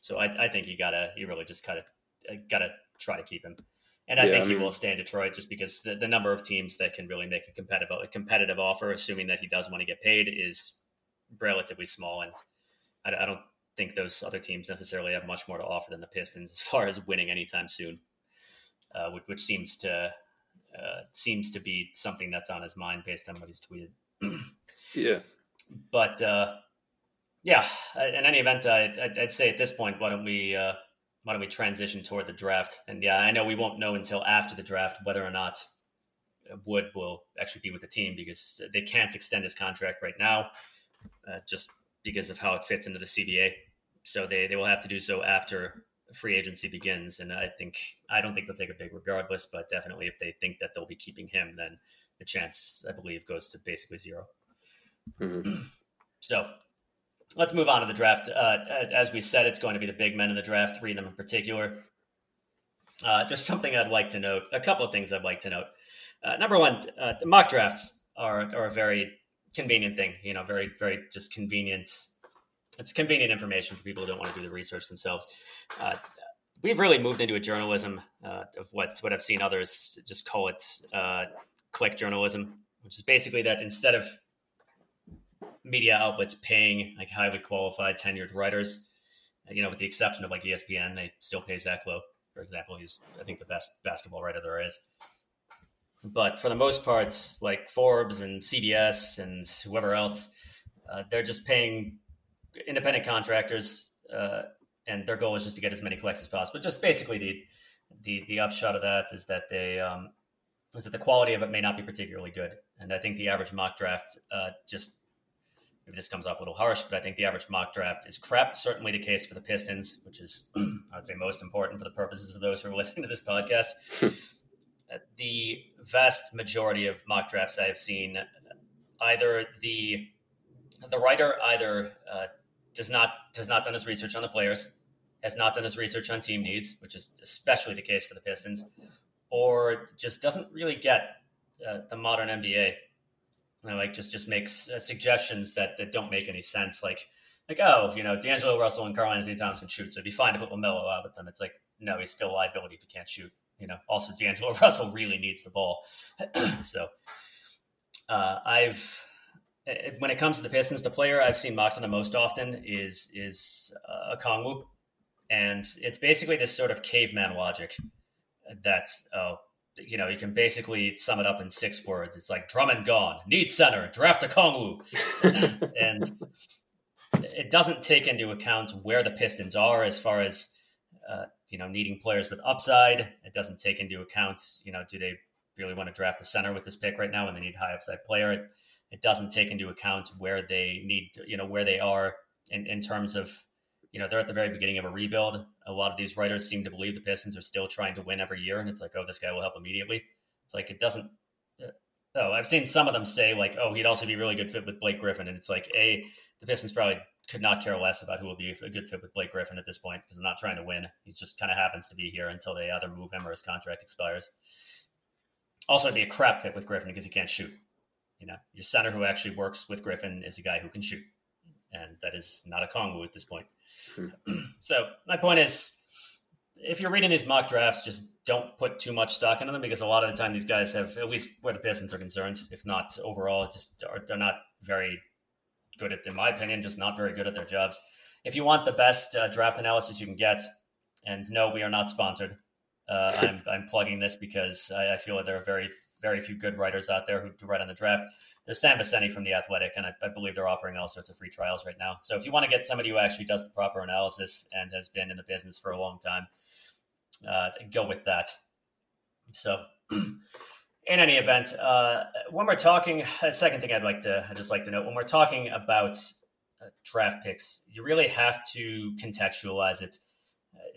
So I, I think you got to, you really just got to, got to try to keep him. And I yeah, think I mean, he will stay in Detroit, just because the, the number of teams that can really make a competitive, a competitive offer, assuming that he does want to get paid, is relatively small. And I, I don't think those other teams necessarily have much more to offer than the Pistons as far as winning anytime soon, uh, which, which seems to... Uh, seems to be something that's on his mind based on what he's tweeted. yeah. But, uh, yeah, in any event, I, I'd, I'd say at this point, why don't we uh, why don't we transition toward the draft? And, yeah, I know we won't know until after the draft whether or not Wood will actually be with the team, because they can't extend his contract right now uh, just because of how it fits into the C B A. So they, they will have to do so after free agency begins, and I think I don't think they'll take a big regardless, but definitely if they think that they'll be keeping him, then the chance, I believe, goes to basically zero. Mm-hmm. So let's move on to the draft. Uh, as we said, it's going to be the big men in the draft, three of them in particular. Uh, just something I'd like to note, a couple of things I'd like to note. Uh, number one, uh, the mock drafts are, are a very convenient thing, you know, very, very just convenient. It's convenient information for people who don't want to do the research themselves. Uh, we've really moved into a journalism uh, of what, what I've seen others just call it uh, click journalism, which is basically that instead of media outlets paying like highly qualified tenured writers, you know, with the exception of like E S P N, they still pay Zach Lowe, for example. He's, I think, the best basketball writer there is. But for the most part, like Forbes and C B S and whoever else, uh, they're just paying independent contractors, uh, and their goal is just to get as many collects as possible. Just basically the, the, the upshot of that is that they, um, is that the quality of it may not be particularly good. And I think the average mock draft, uh, just, maybe this comes off a little harsh, but I think the average mock draft is crap. Certainly the case for the Pistons, which is, I would say, most important for the purposes of those who are listening to this podcast. The vast majority of mock drafts I have seen, either the, the writer either, uh, does not has not done his research on the players, has not done his research on team needs, which is especially the case for the Pistons, or just doesn't really get uh, the modern N B A. You know, like just just makes uh, suggestions that, that don't make any sense. Like, like oh, you know, D'Angelo Russell and Carl Anthony Towns can shoot, so it'd be fine to put LaMelo out with them. It's like, no, he's still a liability if he can't shoot. You know, also D'Angelo Russell really needs the ball. so uh, I've... When it comes to the Pistons, the player I've seen mocked on the most often is is uh, Okongwu, and it's basically this sort of caveman logic that's, uh, you know, you can basically sum it up in six words. It's like Drummond gone, need center, draft Okongwu, and it doesn't take into account where the Pistons are as far as uh, you know, needing players with upside. It doesn't take into account, you know, do they really want to draft a center with this pick right now when they need high upside player. It, It doesn't take into account where they need to, you know, where they are in, in terms of, you know, they're at the very beginning of a rebuild. A lot of these writers seem to believe the Pistons are still trying to win every year. And it's like, oh, this guy will help immediately. It's like, it doesn't. Oh, I've seen some of them say like, oh, he'd also be a really good fit with Blake Griffin. And it's like, A, the Pistons probably could not care less about who will be a good fit with Blake Griffin at this point, because they're not trying to win. He just kind of happens to be here until they either move him or his contract expires. Also, it'd be a crap fit with Griffin because he can't shoot. You know, your center who actually works with Griffin is a guy who can shoot. And that is not Okongwu at this point. Mm-hmm. So my point is, if you're reading these mock drafts, just don't put too much stock into them, because a lot of the time these guys have, at least where the Pistons are concerned, if not overall, just are, they're not very good at, in my opinion, just not very good at their jobs. If you want the best uh, draft analysis you can get, and no, we are not sponsored. Uh, I'm, I'm plugging this because I, I feel that there are very, very few good writers out there who do write on the draft. There's Sam Vicente from The Athletic, and I, I believe they're offering all sorts of free trials right now. So if you want to get somebody who actually does the proper analysis and has been in the business for a long time, uh, go with that. So in any event, uh, when we're talking, a second thing I'd like to, I'd just like to note, when we're talking about uh, draft picks, you really have to contextualize it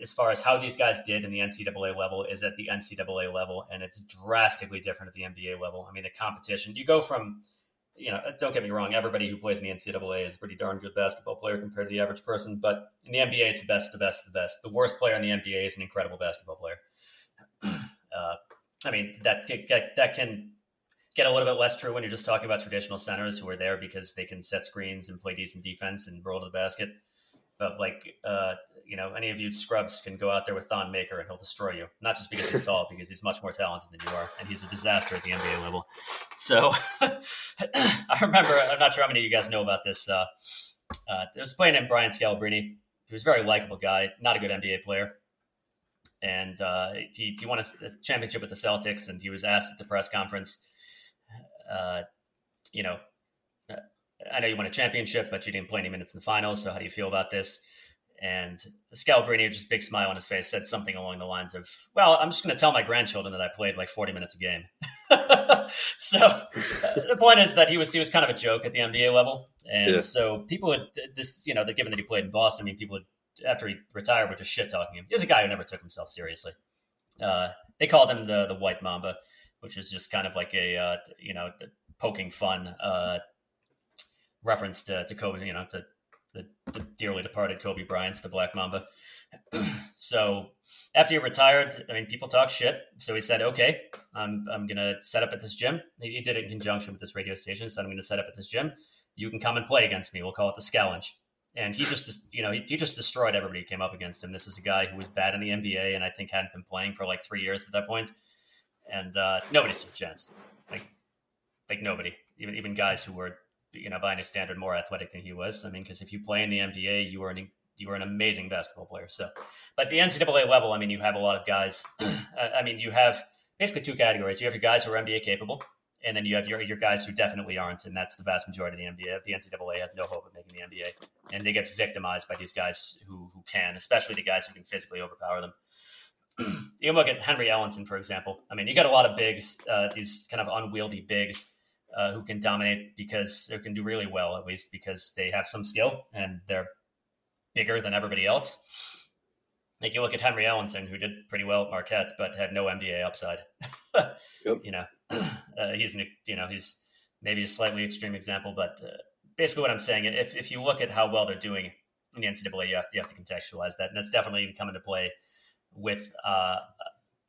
as far as how these guys did in the N C double A level is at the N C double A level, and it's drastically different at the N B A level. I mean, the competition, you go from, you know, don't get me wrong, everybody who plays in the N C double A is a pretty darn good basketball player compared to the average person, but in the N B A, it's the best, the best, the best. The worst player in the N B A is an incredible basketball player. Uh, I mean, that, that that can get a little bit less true when you're just talking about traditional centers who are there because they can set screens and play decent defense and roll to the basket. But like, uh, you know, any of you scrubs can go out there with Thon Maker and he'll destroy you. Not just because he's tall, because he's much more talented than you are. And he's a disaster at the N B A level. So I remember, I'm not sure how many of you guys know about this. Uh, uh, there was a player named Brian Scalabrine. He was a very likable guy, not a good N B A player. And uh, he, he won a championship with the Celtics, and he was asked at the press conference, uh, you know, I know you won a championship, but you didn't play any minutes in the finals. So how do you feel about this? And Scalabrine, just big smile on his face, said something along the lines of, well, I'm just going to tell my grandchildren that I played like forty minutes a game. So the point is that he was, he was kind of a joke at the N B A level. And yeah. So people would this, you know, that given that he played in Boston, I mean, people would, after he retired, were just shit talking him. He was a guy who never took himself seriously. Uh, they called him the, the White Mamba, which is just kind of like a, uh, you know, poking fun, uh, reference to, to Kobe, you know, to the, the dearly departed Kobe Bryant's the Black Mamba. So after he retired, I mean, people talk shit. So he said, okay, I'm, I'm going to set up at this gym. He, he did it in conjunction with this radio station. So I'm going to set up at this gym. You can come and play against me. We'll call it the Scalenge. And he just, you know, he, he just destroyed everybody who came up against him. This is a guy who was bad in the N B A and I think hadn't been playing for like three years at that point. And uh, nobody stood a chance. Like, like nobody, even, even guys who were, you know, by any standard, more athletic than he was. I mean, because if you play in the N B A, you are an you are an amazing basketball player. So, but at the N C double A level, I mean, you have a lot of guys. I mean, you have basically two categories. You have your guys who are N B A capable, and then you have your your guys who definitely aren't, and that's the vast majority of the N B A. The N C double A has no hope of making the N B A, and they get victimized by these guys who who can, especially the guys who can physically overpower them. You can look at Henry Ellenson, for example. I mean, you got a lot of bigs, uh, these kind of unwieldy bigs. Uh, who can dominate because they can do really well, at least because they have some skill and they're bigger than everybody else. Like you look at Henry Ellenson, who did pretty well at Marquette, but had no N B A upside. Yep. You know, uh, he's, you know, he's maybe a slightly extreme example, but uh, basically what I'm saying, if if you look at how well they're doing in the N C double A, you have to, you have to contextualize that. And that's definitely come into play with, uh,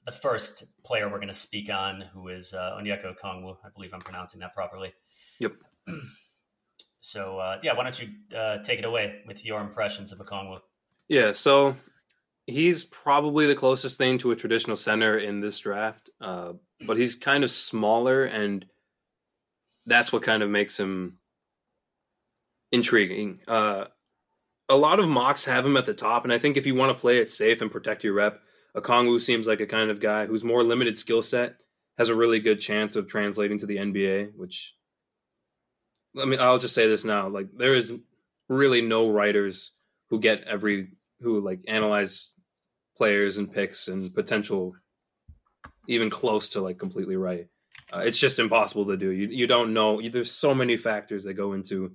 the first player we're going to speak on, who is uh, Onyeka Okongwu. I believe I'm pronouncing that properly. Yep. So, uh, yeah, why don't you uh, take it away with your impressions of Okongwu? Yeah, so he's probably the closest thing to a traditional center in this draft, uh, but he's kind of smaller, and that's what kind of makes him intriguing. Uh, a lot of mocks have him at the top, and I think if you want to play it safe and protect your rep, Okongwu seems like a kind of guy who's more limited skill set, has a really good chance of translating to the N B A, which, I mean, I'll just say this now. Like, there is really no writers who get every, who like analyze players and picks and potential even close to like completely right. Uh, it's just impossible to do. You you don't know. There's so many factors that go into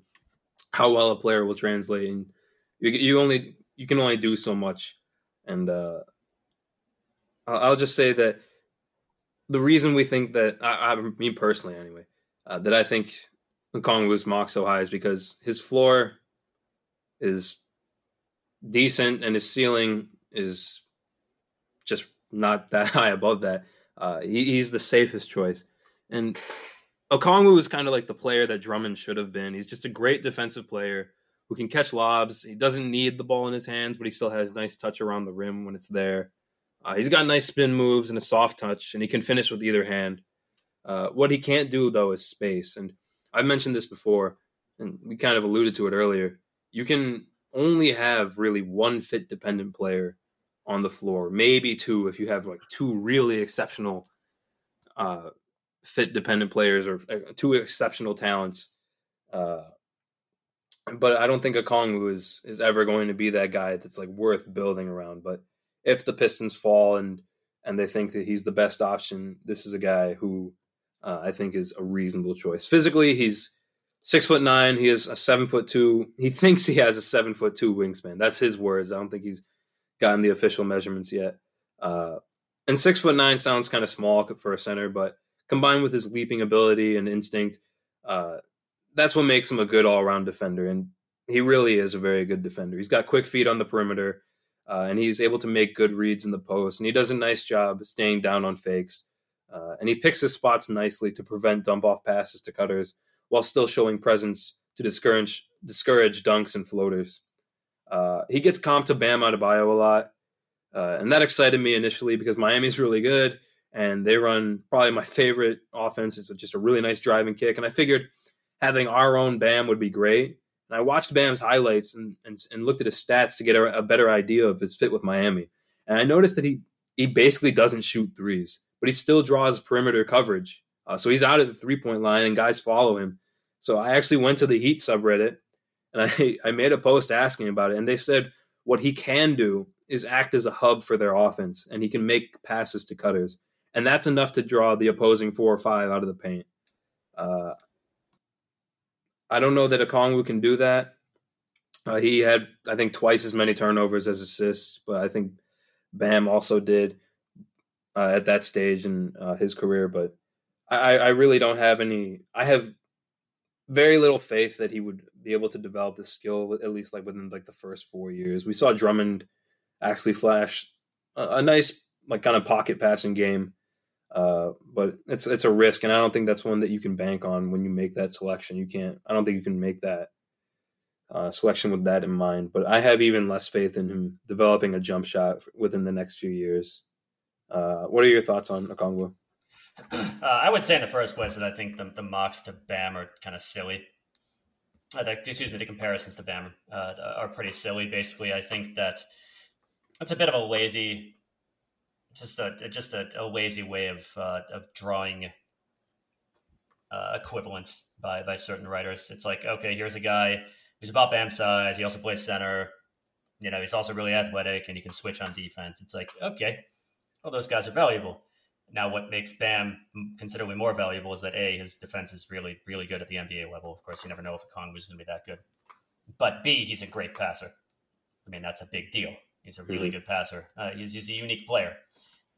how well a player will translate. And you, you only, you can only do so much. And, uh, I'll just say that the reason we think that, I, I me personally anyway, uh, that I think Okongwu's mocked so high is because his floor is decent and his ceiling is just not that high above that. Uh, he, he's the safest choice. And Okongwu is kind of like the player that Drummond should have been. He's just a great defensive player who can catch lobs. He doesn't need the ball in his hands, but he still has nice touch around the rim when it's there. Uh, he's got nice spin moves and a soft touch, and he can finish with either hand. Uh, what he can't do, though, is space. And I've mentioned this before. and we kind of alluded to it earlier, you can only have really one fit dependent player on the floor, maybe two if you have like two really exceptional uh, fit dependent players or two exceptional talents. Uh, but I don't think Okongwu is, is ever going to be that guy that's like worth building around. But if the Pistons fall and and they think that he's the best option, this is a guy who uh, I think is a reasonable choice. Physically, he's six foot nine. He is a seven foot two. He thinks he has a seven foot two wingspan. That's his words. I don't think he's gotten the official measurements yet. Uh, and six foot nine sounds kind of small for a center, but combined with his leaping ability and instinct, uh, that's what makes him a good all around defender. And he really is a very good defender. He's got quick feet on the perimeter. Uh, and he's able to make good reads in the post, and he does a nice job staying down on fakes. Uh, and he picks his spots nicely to prevent dump-off passes to cutters while still showing presence to discourage discourage dunks and floaters. Uh, he gets comped to Bam Adebayo a lot, uh, and that excited me initially because Miami's really good, and they run probably my favorite offense. It's just a really nice drive and kick, and I figured having our own Bam would be great. And I watched Bam's highlights and, and, and looked at his stats to get a, a better idea of his fit with Miami. And I noticed that he, he basically doesn't shoot threes, but he still draws perimeter coverage. Uh, so he's out of the three-point line, and guys follow him. So I actually went to the Heat subreddit, and I, I made a post asking about it. And they said what he can do is act as a hub for their offense, and he can make passes to cutters. And that's enough to draw the opposing four or five out of the paint. Uh I don't know that Okongwu can do that. Uh, he had, I think, twice as many turnovers as assists, but I think Bam also did uh, at that stage in uh, his career. But I, I really don't have any – I have very little faith that he would be able to develop this skill, at least like within like the first four years. We saw Drummond actually flash a, a nice like kind of pocket passing game. Uh, but it's it's a risk, and I don't think that's one that you can bank on when you make that selection. You can't. I don't think you can make that uh, selection with that in mind. But I have even less faith in him developing a jump shot within the next few years. Uh, what are your thoughts on Okongwu? Uh, I would say in the first place that I think the, the mocks to Bam are kind of silly. I think, excuse me, the comparisons to Bam uh, are pretty silly. Basically, I think that that's a bit of a lazy. Just a just a, a lazy way of uh, of drawing uh, equivalence by by certain writers. It's like, okay, here's a guy who's about Bam size. He also plays center. You know, he's also really athletic, and he can switch on defense. It's like, okay, well, those guys are valuable. Now, what makes Bam considerably more valuable is that a his defense is really really good at the N B A level. Of course, you never know if Okongwu is going to be that good. But b he's a great passer. I mean, that's a big deal. He's a really mm-hmm. good passer. Uh, he's, he's a unique player.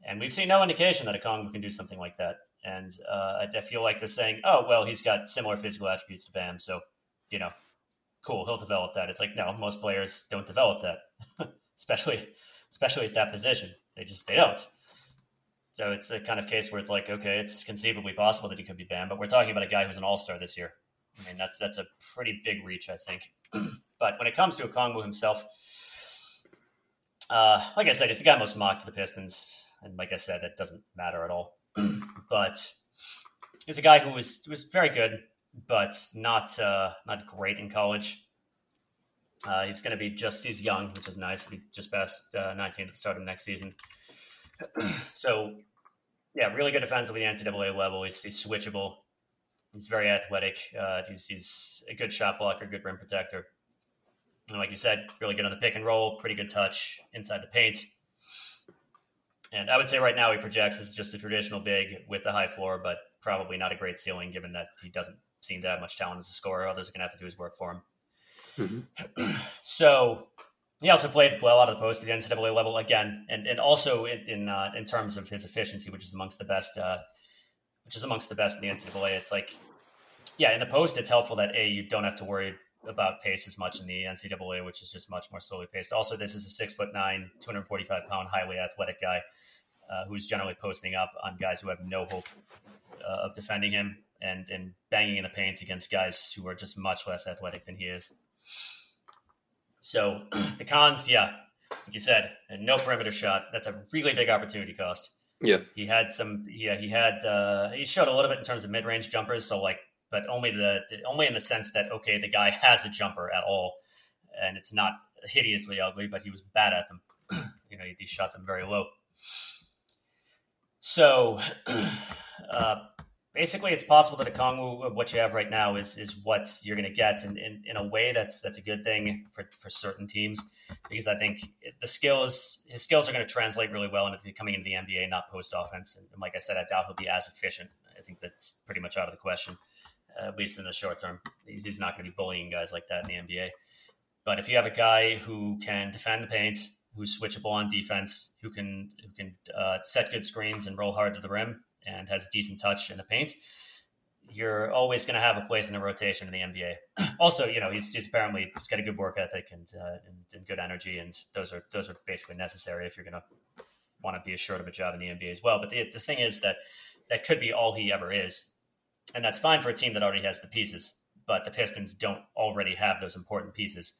And we've seen no indication that Okongwu can do something like that. And uh, I, I feel like they're saying, oh, well, he's got similar physical attributes to Bam. So, you know, cool, he'll develop that. It's like, no, most players don't develop that, especially especially at that position. They just, they don't. So it's a kind of case where it's like, okay, it's conceivably possible that he could be Bam, but we're talking about a guy who's an all-star this year. I mean, that's, that's a pretty big reach, I think. But when it comes to Okongwu himself, Uh, like I said, he's the guy most mocked to the Pistons. And like I said, that doesn't matter at all. But he's a guy who was was very good, but not uh, not great in college. Uh, he's going to be just, he's young, which is nice. He just passed uh, nineteen at the start of next season. So, yeah, really good defensively at the N C double A level. He's, he's switchable. He's very athletic. Uh, he's, he's a good shot blocker, good rim protector. And like you said, really good on the pick and roll, pretty good touch inside the paint. And I would say right now he projects as just a traditional big with a high floor, but probably not a great ceiling given that he doesn't seem to have much talent as a scorer. Others are going to have to do his work for him. Mm-hmm. So he also played well out of the post at the N C double A level again. And and also in in, uh, in terms of his efficiency, which is amongst the best, uh, which is amongst the best in the N C double A. It's like, yeah, in the post, it's helpful that A, you don't have to worry about pace as much in the N C double A, which is just much more slowly paced. Also, this is a six foot nine, two hundred forty-five pound, highly athletic guy uh, who's generally posting up on guys who have no hope uh, of defending him and, and banging in the paint against guys who are just much less athletic than he is. So the cons, yeah, like you said, no perimeter shot. That's a really big opportunity cost. Yeah. He had some, yeah, he had, uh, he showed a little bit in terms of mid range jumpers. So like, but only the only in the sense that, okay, the guy has a jumper at all, and it's not hideously ugly, but he was bad at them. You know, he shot them very low. So uh, basically, it's possible that Okongwu, what you have right now is is what you're going to get, and in, in a way that's that's a good thing for, for certain teams, because I think the skills, his skills are going to translate really well into coming into the N B A, not post offense. And like I said, I doubt he'll be as efficient. I think that's pretty much out of the question, uh, at least in the short term. He's, he's not going to be bullying guys like that in the N B A. But if you have a guy who can defend the paint, who's switchable on defense, who can who can uh, set good screens and roll hard to the rim, and has a decent touch in the paint, you're always going to have a place in the rotation in the N B A. Also, you know, he's, he's apparently he's got a good work ethic and, uh, and and good energy, and those are those are basically necessary if you're going to want to be assured of a job in the N B A as well. But the the thing is that that could be all he ever is, and that's fine for a team that already has the pieces. But the Pistons don't already have those important pieces.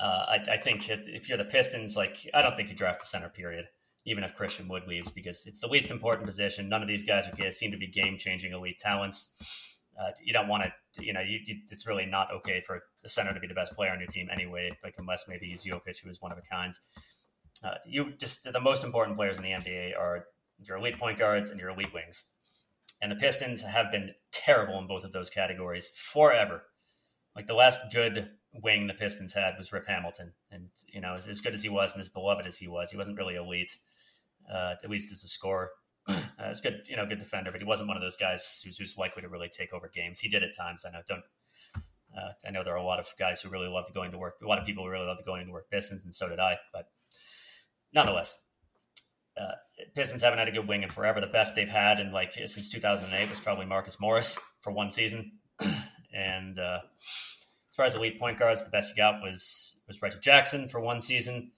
Uh, I, I think if you're the Pistons, like, I don't think you draft the center, period, even if Christian Wood leaves, because it's the least important position. None of these guys are, seem to be game-changing elite talents. Uh, you don't want to, you know, you, you, it's really not okay for the center to be the best player on your team anyway, like, unless maybe he's Jokic, who is one of a kind. Uh, you just, the most important players in the N B A are your elite point guards and your elite wings. And the Pistons have been terrible in both of those categories forever. Like, the last good wing the Pistons had was Rip Hamilton, and you know, as, as good as he was and as beloved as he was, he wasn't really elite, uh, at least as a scorer. Uh, he's good, you know, good defender, but he wasn't one of those guys who's, who's likely to really take over games. He did at times. I know. Don't. Uh, I know there are a lot of guys who really love the going to work. A lot of people really love the going to work Pistons, and so did I. But nonetheless, uh, Pistons haven't had a good wing in forever. The best they've had, and like since two thousand eight, was probably Marcus Morris for one season, and. Uh, As far as elite point guards, the best you got was was Reggie Jackson for one season,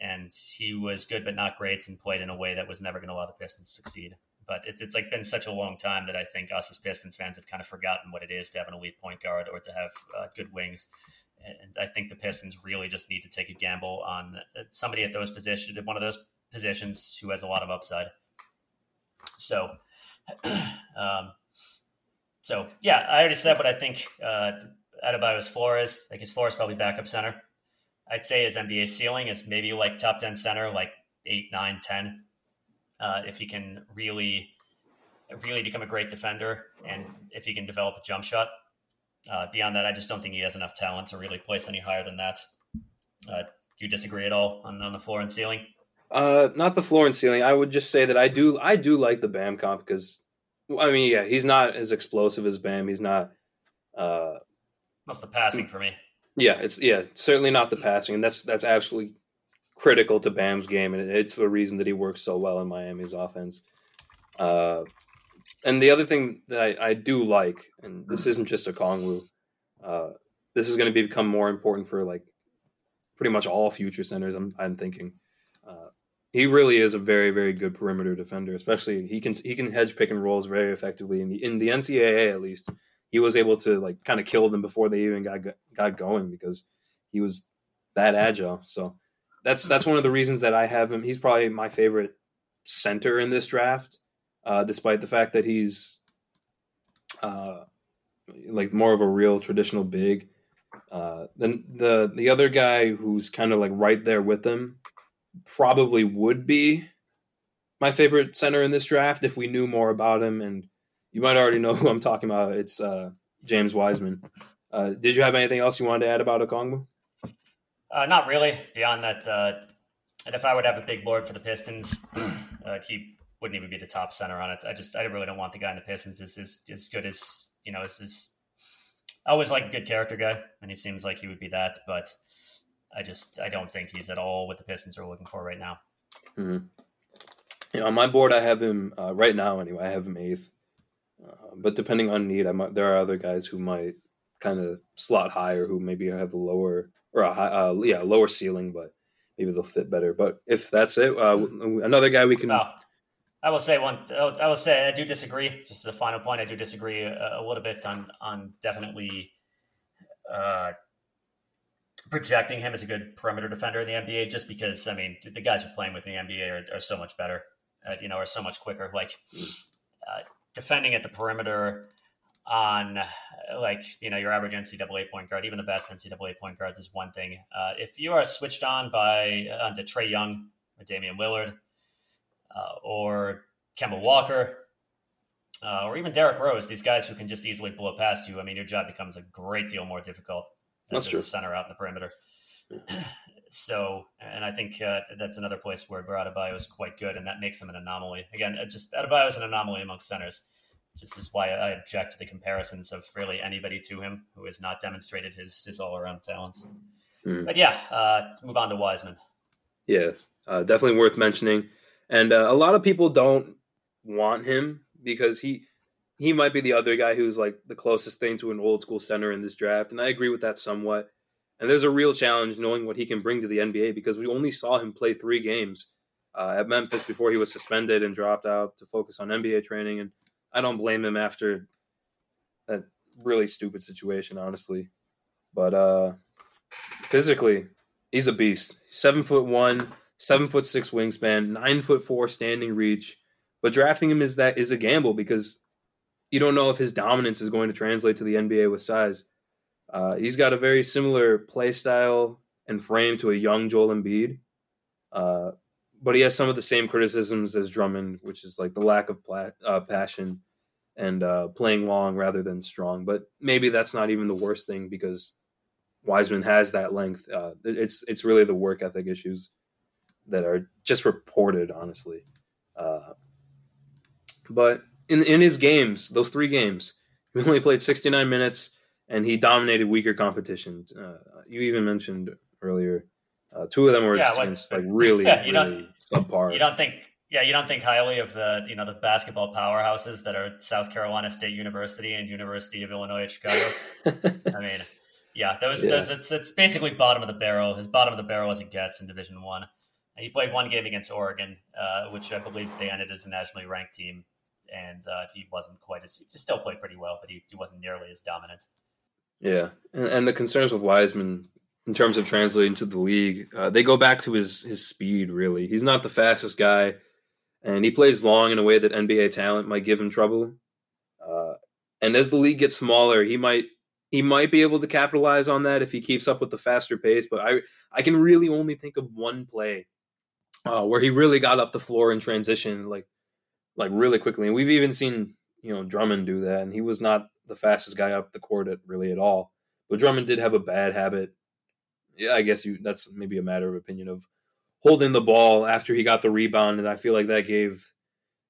and he was good but not great, and played in a way that was never going to allow the Pistons to succeed. But it's it's like been such a long time that I think us as Pistons fans have kind of forgotten what it is to have an elite point guard or to have uh, good wings. And I think the Pistons really just need to take a gamble on somebody at those positions, one of those positions, who has a lot of upside. So. um, so yeah, I already said what I think. Uh, Adebayo's floor is, like, his floor is probably backup center. I'd say his N B A ceiling is maybe like top ten center, like eight, nine, ten. Uh, if he can really, really become a great defender, and if he can develop a jump shot. Uh, beyond that, I just don't think he has enough talent to really place any higher than that. Uh, do you disagree at all on, on the floor and ceiling? Uh, not the floor and ceiling. I would just say that I do, I do like the Bam comp because, I mean, yeah, he's not as explosive as Bam. He's not. Uh, That's the passing for me. Yeah, it's yeah, certainly not the passing, and that's that's absolutely critical to Bam's game, and it's the reason that he works so well in Miami's offense. Uh, and the other thing that I, I do like, and this isn't just Okongwu, uh, this is going to become more important for like pretty much all future centers. I'm I'm thinking uh, he really is a very very good perimeter defender, especially he can he can hedge pick and rolls very effectively, in the, in the N C A A at least. He was able to like kind of kill them before they even got got going because he was that agile. So that's that's one of the reasons that I have him. He's probably my favorite center in this draft, uh, despite the fact that he's uh, like more of a real traditional big. Uh, then the the other guy who's kind of like right there with him probably would be my favorite center in this draft if we knew more about him, and. You might already know who I'm talking about. It's uh, James Wiseman. Uh, did you have anything else you wanted to add about Okongwu? Uh, not really. Beyond that, uh, and if I would have a big board for the Pistons, uh, he wouldn't even be the top center on it. I just, I really don't want the guy in the Pistons as as, as good as, you know, as, as I always like a good character guy, and he seems like he would be that. But I just, I don't think he's at all what the Pistons are looking for right now. Mm-hmm. You know, on my board, I have him uh, right now. Anyway, I have him eighth. Uh, but depending on need, I might, there are other guys who might kind of slot higher, who maybe have a lower or a high, uh, yeah, lower ceiling, but maybe they'll fit better. But if that's it, uh, another guy we can. Oh, I will say one. I will say I do disagree. Just as a final point, I do disagree a, a little bit on on definitely uh, projecting him as a good perimeter defender in the N B A. Just because, I mean, the guys you're playing with in the N B A are, are so much better, uh, you know, are so much quicker. Like. Uh, Defending at the perimeter, on like, you know, your average N C double A point guard, even the best N C double A point guards is one thing. Uh, if you are switched on by uh, to Trae Young or Damian Lillard uh, or Kemba Walker uh, or even Derrick Rose, these guys who can just easily blow past you, I mean, your job becomes a great deal more difficult as a center out in the perimeter. Yeah. So, and I think uh, that's another place where Adebayo is quite good, and that makes him an anomaly. Again, just Adebayo is an anomaly among centers. This is why I object to the comparisons of really anybody to him who has not demonstrated his his all-around talents. Mm. But yeah, uh, let's move on to Wiseman. Yeah, uh, definitely worth mentioning. And uh, a lot of people don't want him because he he might be the other guy who's like the closest thing to an old-school center in this draft, and I agree with that somewhat. And there's a real challenge knowing what he can bring to the N B A because we only saw him play three games uh, at Memphis before he was suspended and dropped out to focus on N B A training. And I don't blame him after that really stupid situation, honestly. But uh, physically, he's a beast. Seven foot one, seven foot six wingspan, nine foot four standing reach. But drafting him is that is a gamble because you don't know if his dominance is going to translate to the N B A with size. Uh, he's got a very similar play style and frame to a young Joel Embiid, uh, but he has some of the same criticisms as Drummond, which is like the lack of pla- uh, passion and uh, playing long rather than strong. But maybe that's not even the worst thing because Wiseman has that length. Uh, it's it's really the work ethic issues that are just reported, honestly. Uh, but in in his games, those three games, he only played sixty-nine minutes. And he dominated weaker competition. Uh, you even mentioned earlier, uh, two of them were yeah, like, against, like really, yeah, you really don't, subpar. You don't think, yeah, you don't think highly of the you know the basketball powerhouses that are South Carolina State University and University of Illinois at Chicago. I mean, yeah, those, yeah. those it's it's basically bottom of the barrel. His bottom of the barrel as it gets in Division One. He played one game against Oregon, uh, which I believe they ended as a nationally ranked team, and uh, he wasn't quite as he still played pretty well, but he, he wasn't nearly as dominant. Yeah, and, and the concerns with Wiseman in terms of translating to the league, uh, they go back to his his speed, really. He's not the fastest guy, and he plays long in a way that N B A talent might give him trouble. Uh, and as the league gets smaller, he might he might be able to capitalize on that if he keeps up with the faster pace. But I, I can really only think of one play uh, where he really got up the floor in transition like like really quickly. And we've even seen you know Drummond do that, and he was not the fastest guy up the court at really at all. But Drummond did have a bad habit. Yeah, I guess you that's maybe a matter of opinion of holding the ball after he got the rebound. And I feel like that gave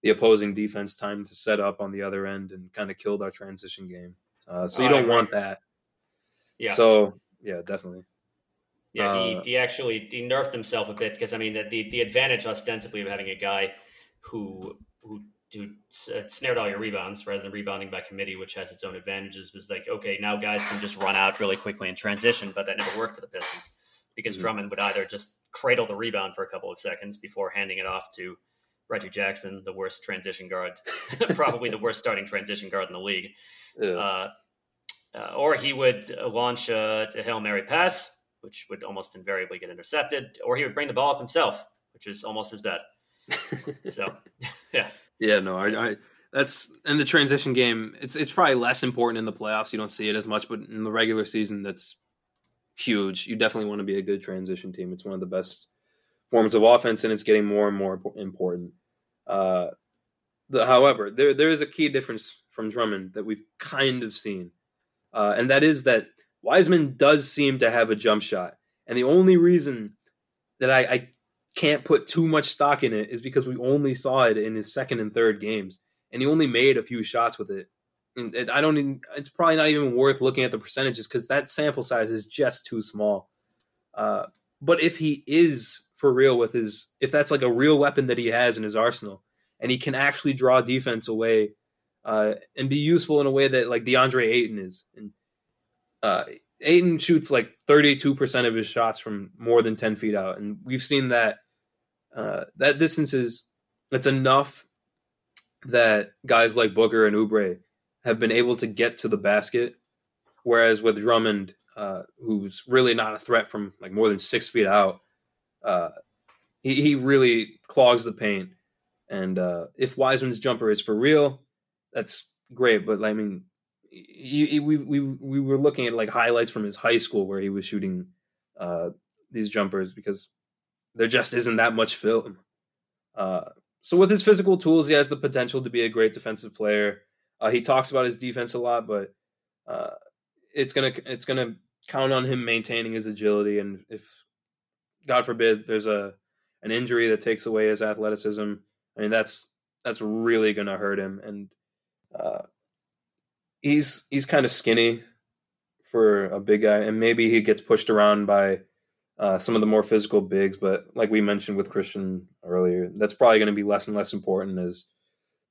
the opposing defense time to set up on the other end and kind of killed our transition game. Uh, so you don't want that. Yeah. So yeah, definitely. Yeah. He, uh, he actually, he nerfed himself a bit because I mean that the, the advantage ostensibly of having a guy who, who, Dude, it snared all your rebounds rather than rebounding by committee, which has its own advantages. Was like, okay, now guys can just run out really quickly in transition, but that never worked for the Pistons because mm-hmm. Drummond would either just cradle the rebound for a couple of seconds before handing it off to Reggie Jackson, the worst transition guard, probably the worst starting transition guard in the league. Yeah. Uh, uh, or he would launch a, a Hail Mary pass, which would almost invariably get intercepted, or he would bring the ball up himself, which is almost as bad. So, yeah. Yeah, no, I, I that's and the transition game. It's it's probably less important in the playoffs. You don't see it as much, but in the regular season, that's huge. You definitely want to be a good transition team. It's one of the best forms of offense, and it's getting more and more important. Uh, the, however, there there is a key difference from Drummond that we've kind of seen, uh, and that is that Wiseman does seem to have a jump shot, and the only reason that I. I can't put too much stock in it is because we only saw it in his second and third games, and he only made a few shots with it. And it, I don't even, it's probably not even worth looking at the percentages because that sample size is just too small. Uh, but if he is for real with his, if that's like a real weapon that he has in his arsenal and he can actually draw defense away uh, and be useful in a way that like DeAndre Ayton is. And uh, Ayton shoots like thirty-two percent of his shots from more than ten feet out. And we've seen that Uh, that distance is it's enough that guys like Booker and Oubre have been able to get to the basket, whereas with Drummond, uh, who's really not a threat from like more than six feet out, uh, he, he really clogs the paint. And uh, if Wiseman's jumper is for real, that's great. But I mean, he, he, we we we were looking at like highlights from his high school where he was shooting uh, these jumpers because there just isn't that much film. Uh, so with his physical tools, he has the potential to be a great defensive player. Uh, he talks about his defense a lot, but uh, it's gonna it's gonna count on him maintaining his agility. And if God forbid there's a an injury that takes away his athleticism, I mean that's that's really gonna hurt him. And uh, he's he's kind of skinny for a big guy, and maybe he gets pushed around by uh, some of the more physical bigs. But like we mentioned with Christian earlier, that's probably gonna be less and less important as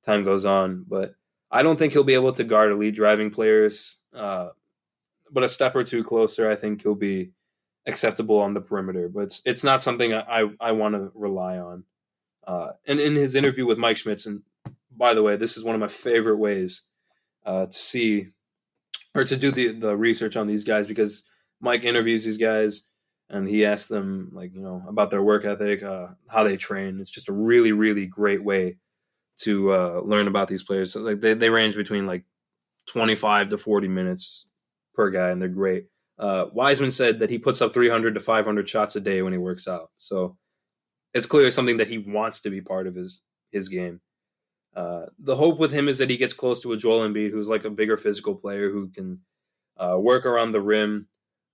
time goes on. But I don't think he'll be able to guard elite driving players, uh, but a step or two closer, I think he'll be acceptable on the perimeter. But it's it's not something I, I, I want to rely on. Uh, and in his interview with Mike Schmitz, and by the way, this is one of my favorite ways uh, to see or to do the, the research on these guys, because Mike interviews these guys and he asks them, like, you know, about their work ethic, uh, how they train. It's just a really, really great way to uh, learn about these players. So like they, they range between like twenty-five to forty minutes per guy, and they're great. Uh, Wiseman said that he puts up three hundred to five hundred shots a day when he works out. So it's clearly something that he wants to be part of his, his game. Uh, the hope with him is that he gets close to a Joel Embiid, who's like a bigger physical player who can uh, work around the rim,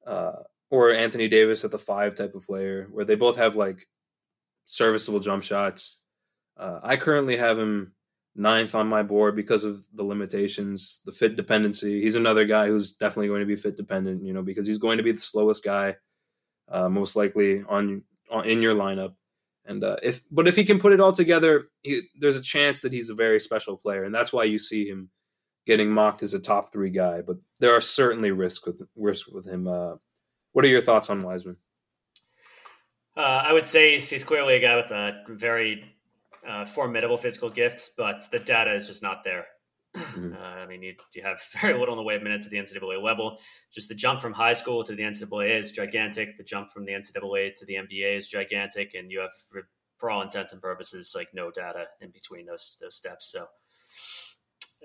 uh, or Anthony Davis at the five type of player, where they both have like serviceable jump shots. Uh, I currently have him ninth on my board because of the limitations, the fit dependency. He's another guy who's definitely going to be fit dependent, you know, because he's going to be the slowest guy, uh, most likely on, on in your lineup. And uh, if, but if he can put it all together, he, there's a chance that he's a very special player, and that's why you see him getting mocked as a top three guy. But there are certainly risks with risks with him. Uh, what are your thoughts on Wiseman? Uh, I would say he's, he's clearly a guy with a very Uh, formidable physical gifts, but the data is just not there. Mm-hmm. Uh, I mean, you, you have very little in the way of minutes at the N C double A level. Just the jump from high school to the N C double A is gigantic. The jump from the N C double A to the N B A is gigantic, and you have, for, for all intents and purposes, like no data in between those those steps. So,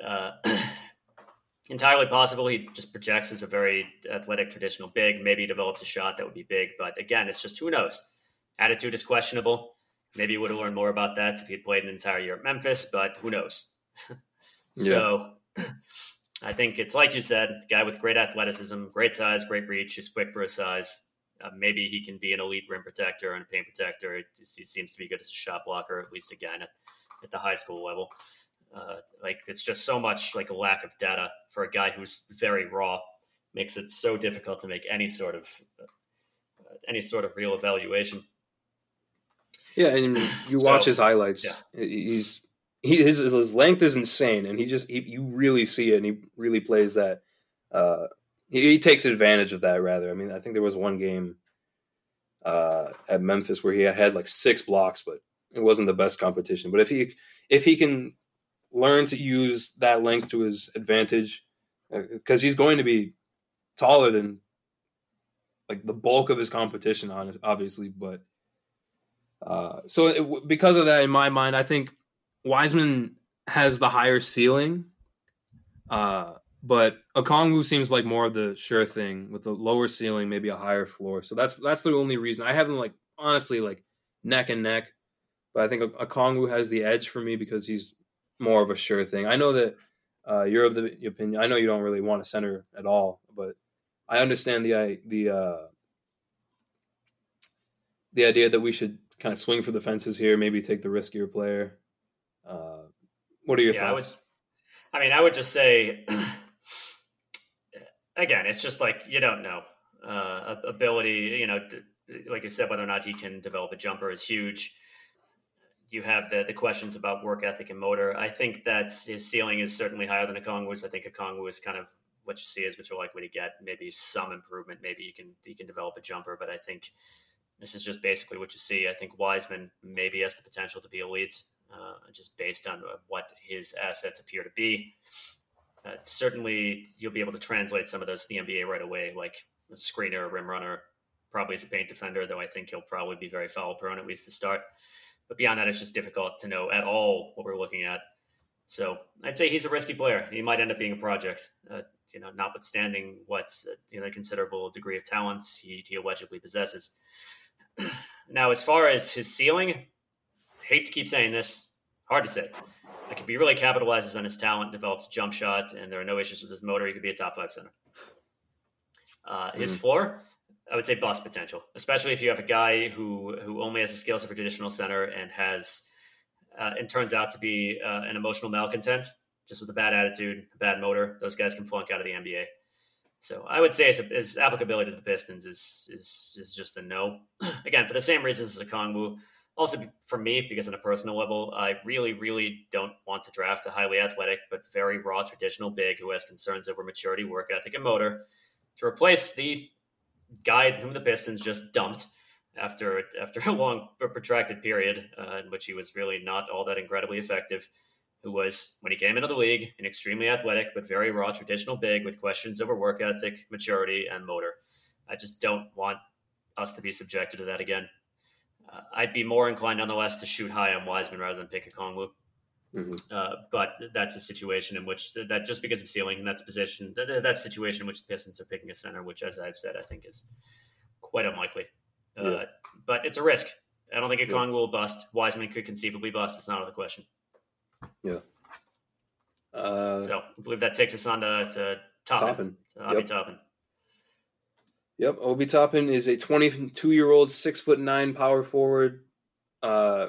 uh, entirely possible he just projects as a very athletic, traditional big. Maybe he develops a shot that would be big, but again, it's just who knows. Attitude is questionable. Maybe you would have learned more about that if he'd played an entire year at Memphis, but who knows? So yeah. I think it's like you said, guy with great athleticism, great size, great reach. He's quick for his size. Uh, maybe he can be an elite rim protector and a paint protector. He, he seems to be good as a shot blocker, at least again at, at the high school level. Uh, like it's just so much like a lack of data for a guy who's very raw. Makes it so difficult to make any sort of uh, any sort of real evaluation. Yeah, and you watch so, his highlights. Yeah. He's he his, his length is insane, and he just he, you really see it, and he really plays that. Uh, he, he takes advantage of that. Rather, I mean, I think there was one game uh, at Memphis where he had like six blocks, but it wasn't the best competition. But if he if he can learn to use that length to his advantage, because he's going to be taller than like the bulk of his competition, obviously, but. Uh, so it, because of that, in my mind, I think Wiseman has the higher ceiling, uh, but Okongwu seems like more of the sure thing with a lower ceiling, maybe a higher floor. So that's that's the only reason I have them like honestly like neck and neck. But I think Okongwu has the edge for me because he's more of a sure thing. I know that uh, you're of the opinion. I know you don't really want a center at all, but I understand the I, the uh, the idea that we should kind of swing for the fences here, maybe take the riskier player. Uh, what are your yeah, thoughts? I, would, I mean, I would just say, again, it's just like, you don't know. Uh, ability, you know, like you said, whether or not he can develop a jumper is huge. You have the the questions about work ethic and motor. I think that his ceiling is certainly higher than Okongwu's. I think Okongwu is kind of what you see is what you're likely to get. Maybe some improvement. Maybe you can you can develop a jumper, but I think this is just basically what you see. I think Wiseman maybe has the potential to be elite, uh, just based on what his assets appear to be. Uh, certainly, you'll be able to translate some of those to the N B A right away, like a screener, a rim runner, probably as a paint defender, though I think he'll probably be very foul prone, at least to start. But beyond that, it's just difficult to know at all what we're looking at. So I'd say he's a risky player. He might end up being a project, uh, you know, notwithstanding what uh, you know, considerable degree of talent he theoretically possesses. Now, as far as his ceiling, I hate to keep saying this, hard to say. Like, if he really capitalizes on his talent, develops jump shots, and there are no issues with his motor, he could be a top five center. Uh, his mm. floor, I would say bust potential, especially if you have a guy who who only has the skills of a traditional center and has uh, and turns out to be uh, an emotional malcontent, just with a bad attitude, a bad motor. Those guys can flunk out of the N B A. So I would say his, his applicability to the Pistons is is is just a no. Again, for the same reasons as Okongwu. Also, for me, because on a personal level, I really, really don't want to draft a highly athletic but very raw traditional big who has concerns over maturity, work ethic, and motor to replace the guy whom the Pistons just dumped after after a long, protracted period uh, in which he was really not all that incredibly effective, who was, when he came into the league, an extremely athletic but very raw traditional big with questions over work ethic, maturity, and motor. I just don't want us to be subjected to that again. Uh, I'd be more inclined, nonetheless, to shoot high on Wiseman rather than pick Okongwu. Mm-hmm. Uh, but that's a situation in which that just because of ceiling and that's position, that, that's situation in which the Pistons are picking a center, which, as I've said, I think is quite unlikely. Uh, yeah. But it's a risk. I don't think Okongwu yeah. will bust. Wiseman could conceivably bust. It's not out of the question. Yeah. Uh, so I believe that takes us on to, to Toppin. Toppin. To Obi yep. Toppin. Yep, Obi Toppin is a twenty-two-year-old, six foot nine power forward. Uh,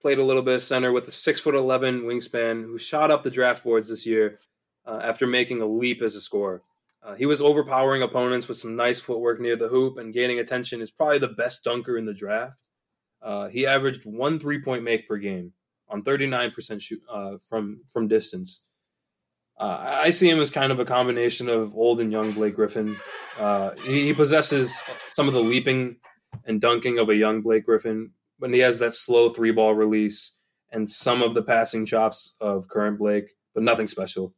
played a little bit of center with a six foot eleven wingspan, who shot up the draft boards this year uh, after making a leap as a scorer. Uh, he was overpowering opponents with some nice footwork near the hoop and gaining attention. Is probably the best dunker in the draft. Uh, he averaged one three-point make per game on thirty-nine percent shoot uh, from from distance. Uh, I see him as kind of a combination of old and young Blake Griffin. Uh, he, he possesses some of the leaping and dunking of a young Blake Griffin, but he has that slow three-ball release and some of the passing chops of current Blake, but nothing special.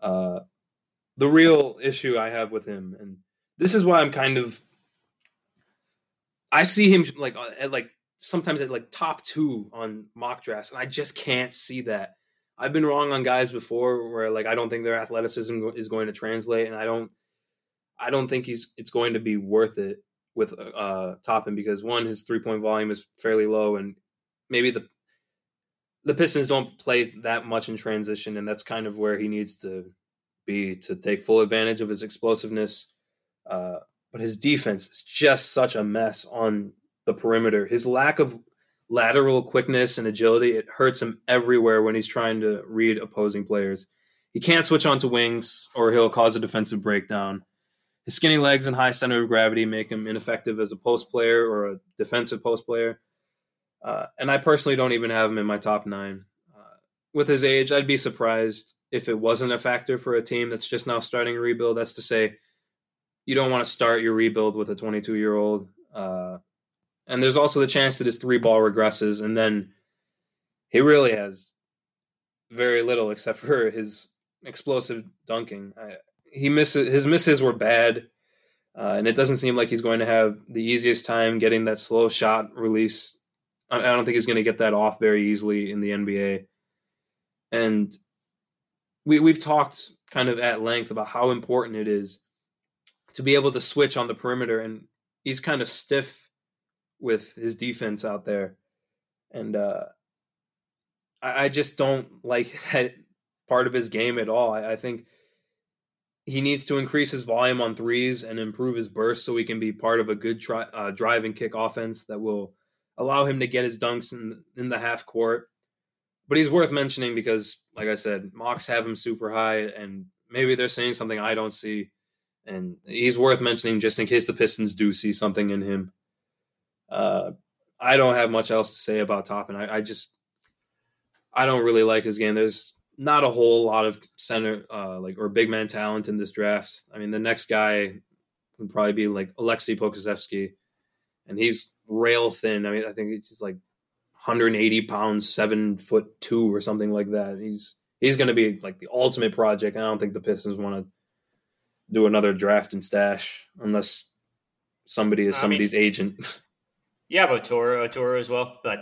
Uh, the real issue I have with him, and this is why I'm kind of – I see him like at like sometimes at like top two on mock drafts, and I just can't see that. I've been wrong on guys before where, like, I don't think their athleticism is going to translate, and I don't I don't think he's it's going to be worth it with uh, Toppin because, one, his three-point volume is fairly low, and maybe the the Pistons don't play that much in transition, and that's kind of where he needs to be to take full advantage of his explosiveness. Uh, but his defense is just such a mess on the perimeter. His lack of lateral quickness and agility, it hurts him everywhere when he's trying to read opposing players. He can't switch onto wings or he'll cause a defensive breakdown. His skinny legs and high center of gravity make him ineffective as a post player or a defensive post player. Uh, and I personally don't even have him in my top nine. Uh, with his age, I'd be surprised if it wasn't a factor for a team that's just now starting a rebuild. That's to say, you don't want to start your rebuild with a twenty-two-year-old. Uh, And there's also the chance that his three ball regresses, and then he really has very little except for his explosive dunking. I, he misses his misses were bad, uh, and it doesn't seem like he's going to have the easiest time getting that slow shot release. I, I don't think he's going to get that off very easily in the N B A. And we we've talked kind of at length about how important it is to be able to switch on the perimeter, and he's kind of stiff with his defense out there, and uh, I, I just don't like that part of his game at all. I, I think he needs to increase his volume on threes and improve his burst so he can be part of a good try, uh, drive and kick offense that will allow him to get his dunks in in the half court. But he's worth mentioning because, like I said, mocks have him super high, and maybe they're saying something I don't see. And he's worth mentioning just in case the Pistons do see something in him. Uh, I don't have much else to say about Toppin. I, I just, I don't really like his game. There's not a whole lot of center, uh, like, or big man talent in this draft. I mean, the next guy would probably be like Alexei Pokusevsky, and he's rail thin. I mean, I think he's like one hundred eighty pounds, seven foot two or something like that. He's, he's going to be like the ultimate project. I don't think the Pistons want to do another draft and stash unless somebody is somebody's I mean- agent. Yeah, Otoro, Otoro as well, but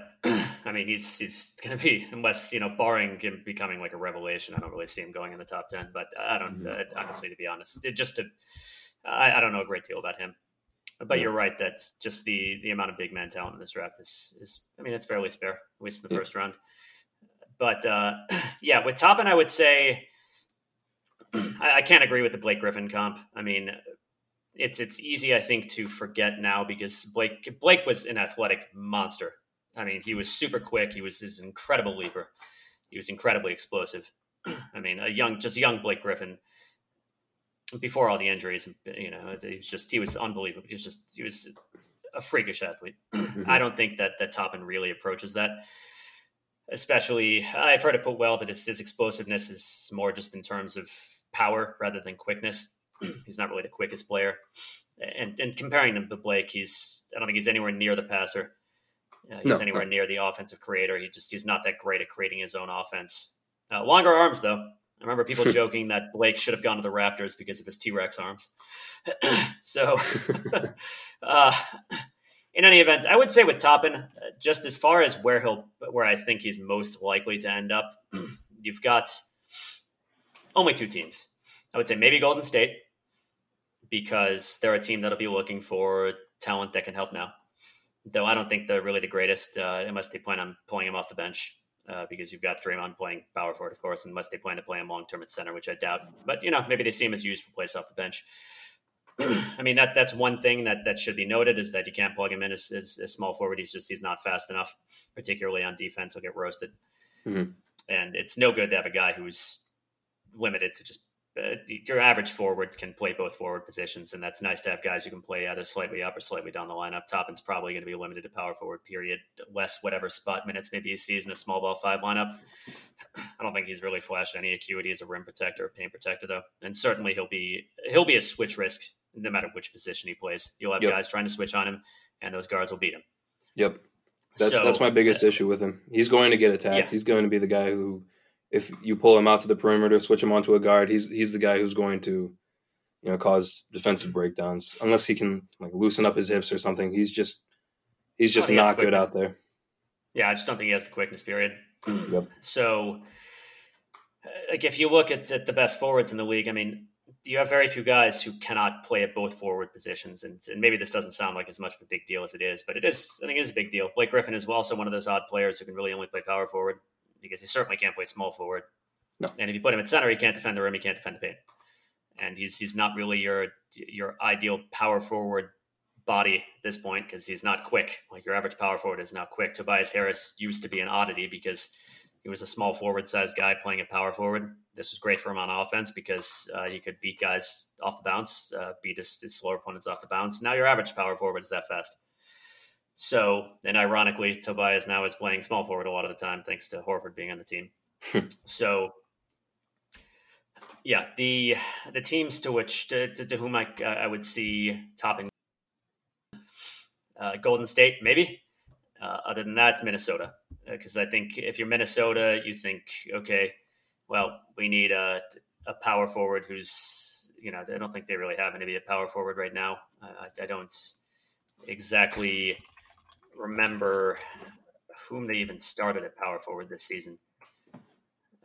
I mean, he's he's going to be, unless, you know, barring him becoming like a revelation, I don't really see him going in the top ten. But I don't, uh, honestly, to be honest, it just to, I, I don't know a great deal about him. But yeah. You're right that just the the amount of big man talent in this draft is, is I mean, it's fairly spare, at least in the yeah. first round. But uh, yeah, with Toppin, I would say I, I can't agree with the Blake Griffin comp. I mean, it's it's easy, I think, to forget now because Blake Blake was an athletic monster. I mean, he was super quick. He was this incredible leaper. He was incredibly explosive. I mean, a young, just young Blake Griffin before all the injuries. You know, he was just he was unbelievable. He was just he was a freakish athlete. Mm-hmm. I don't think that that Toppin really approaches that. Especially, I've heard it put well that his, his explosiveness is more just in terms of power rather than quickness. He's not really the quickest player. And and comparing him to Blake, he's I don't think he's anywhere near the passer. Uh, he's no, anywhere no. near the offensive creator. He just, he's not that great at creating his own offense. Uh, longer arms, though. I remember people joking that Blake should have gone to the Raptors because of his T-Rex arms. So, uh, in any event, I would say with Toppin, uh, just as far as where he'll, where I think he's most likely to end up, you've got only two teams. I would say maybe Golden State, because they're a team that'll be looking for talent that can help now. Though I don't think they're really the greatest, uh, unless they plan on pulling him off the bench, uh, because you've got Draymond playing power forward, of course, unless they plan to play him long-term at center, which I doubt. But, you know, maybe they see him as used for place off the bench. I mean, that that's one thing that, that should be noted is that you can't plug him in as, as, as small forward. He's just, he's not fast enough, particularly on defense. He'll get roasted. Mm-hmm. And it's no good to have a guy who's limited to just uh, your average forward can play both forward positions. And that's nice to have guys who can play either slightly up or slightly down the lineup. Toppin's probably going to be limited to power forward period, less whatever spot minutes maybe he sees in a small ball five lineup. I don't think he's really flashed any acuity as a rim protector or paint protector though. And certainly he'll be, he'll be a switch risk no matter which position he plays. You'll have yep. guys trying to switch on him and those guards will beat him. Yep. That's, so, that's my biggest uh, issue with him. He's going to get attacked. Yeah. He's going to be the guy who, if you pull him out to the perimeter, switch him onto a guard, he's he's the guy who's going to, you know, cause defensive breakdowns. Unless he can like loosen up his hips or something, he's just he's just not good out there. Yeah, I just don't think he has the quickness. Period. Yep. So, like, if you look at, at the best forwards in the league, I mean, you have very few guys who cannot play at both forward positions, and, and maybe this doesn't sound like as much of a big deal as it is, but it is. I think it is a big deal. Blake Griffin is also one of those odd players who can really only play power forward, because he certainly can't play small forward. No. And if you put him at center, he can't defend the rim, he can't defend the paint. And he's he's not really your your ideal power forward body at this point because he's not quick. Like your average power forward is not quick. Tobias Harris used to be an oddity because he was a small forward-sized guy playing a power forward. This was great for him on offense because uh, he could beat guys off the bounce, uh, beat his, his slower opponents off the bounce. Now your average power forward is that fast. So, and ironically, Tobias now is playing small forward a lot of the time, thanks to Horford being on the team. So, yeah, the the teams to which to, to, to whom I uh, I would see topping uh, Golden State, maybe. Uh, other than that, Minnesota, because uh, I think if you're Minnesota, you think, okay, well, we need a a power forward who's, you know, I don't think they really have anybody at power forward right now. I, I, I don't exactly remember whom they even started at power forward this season.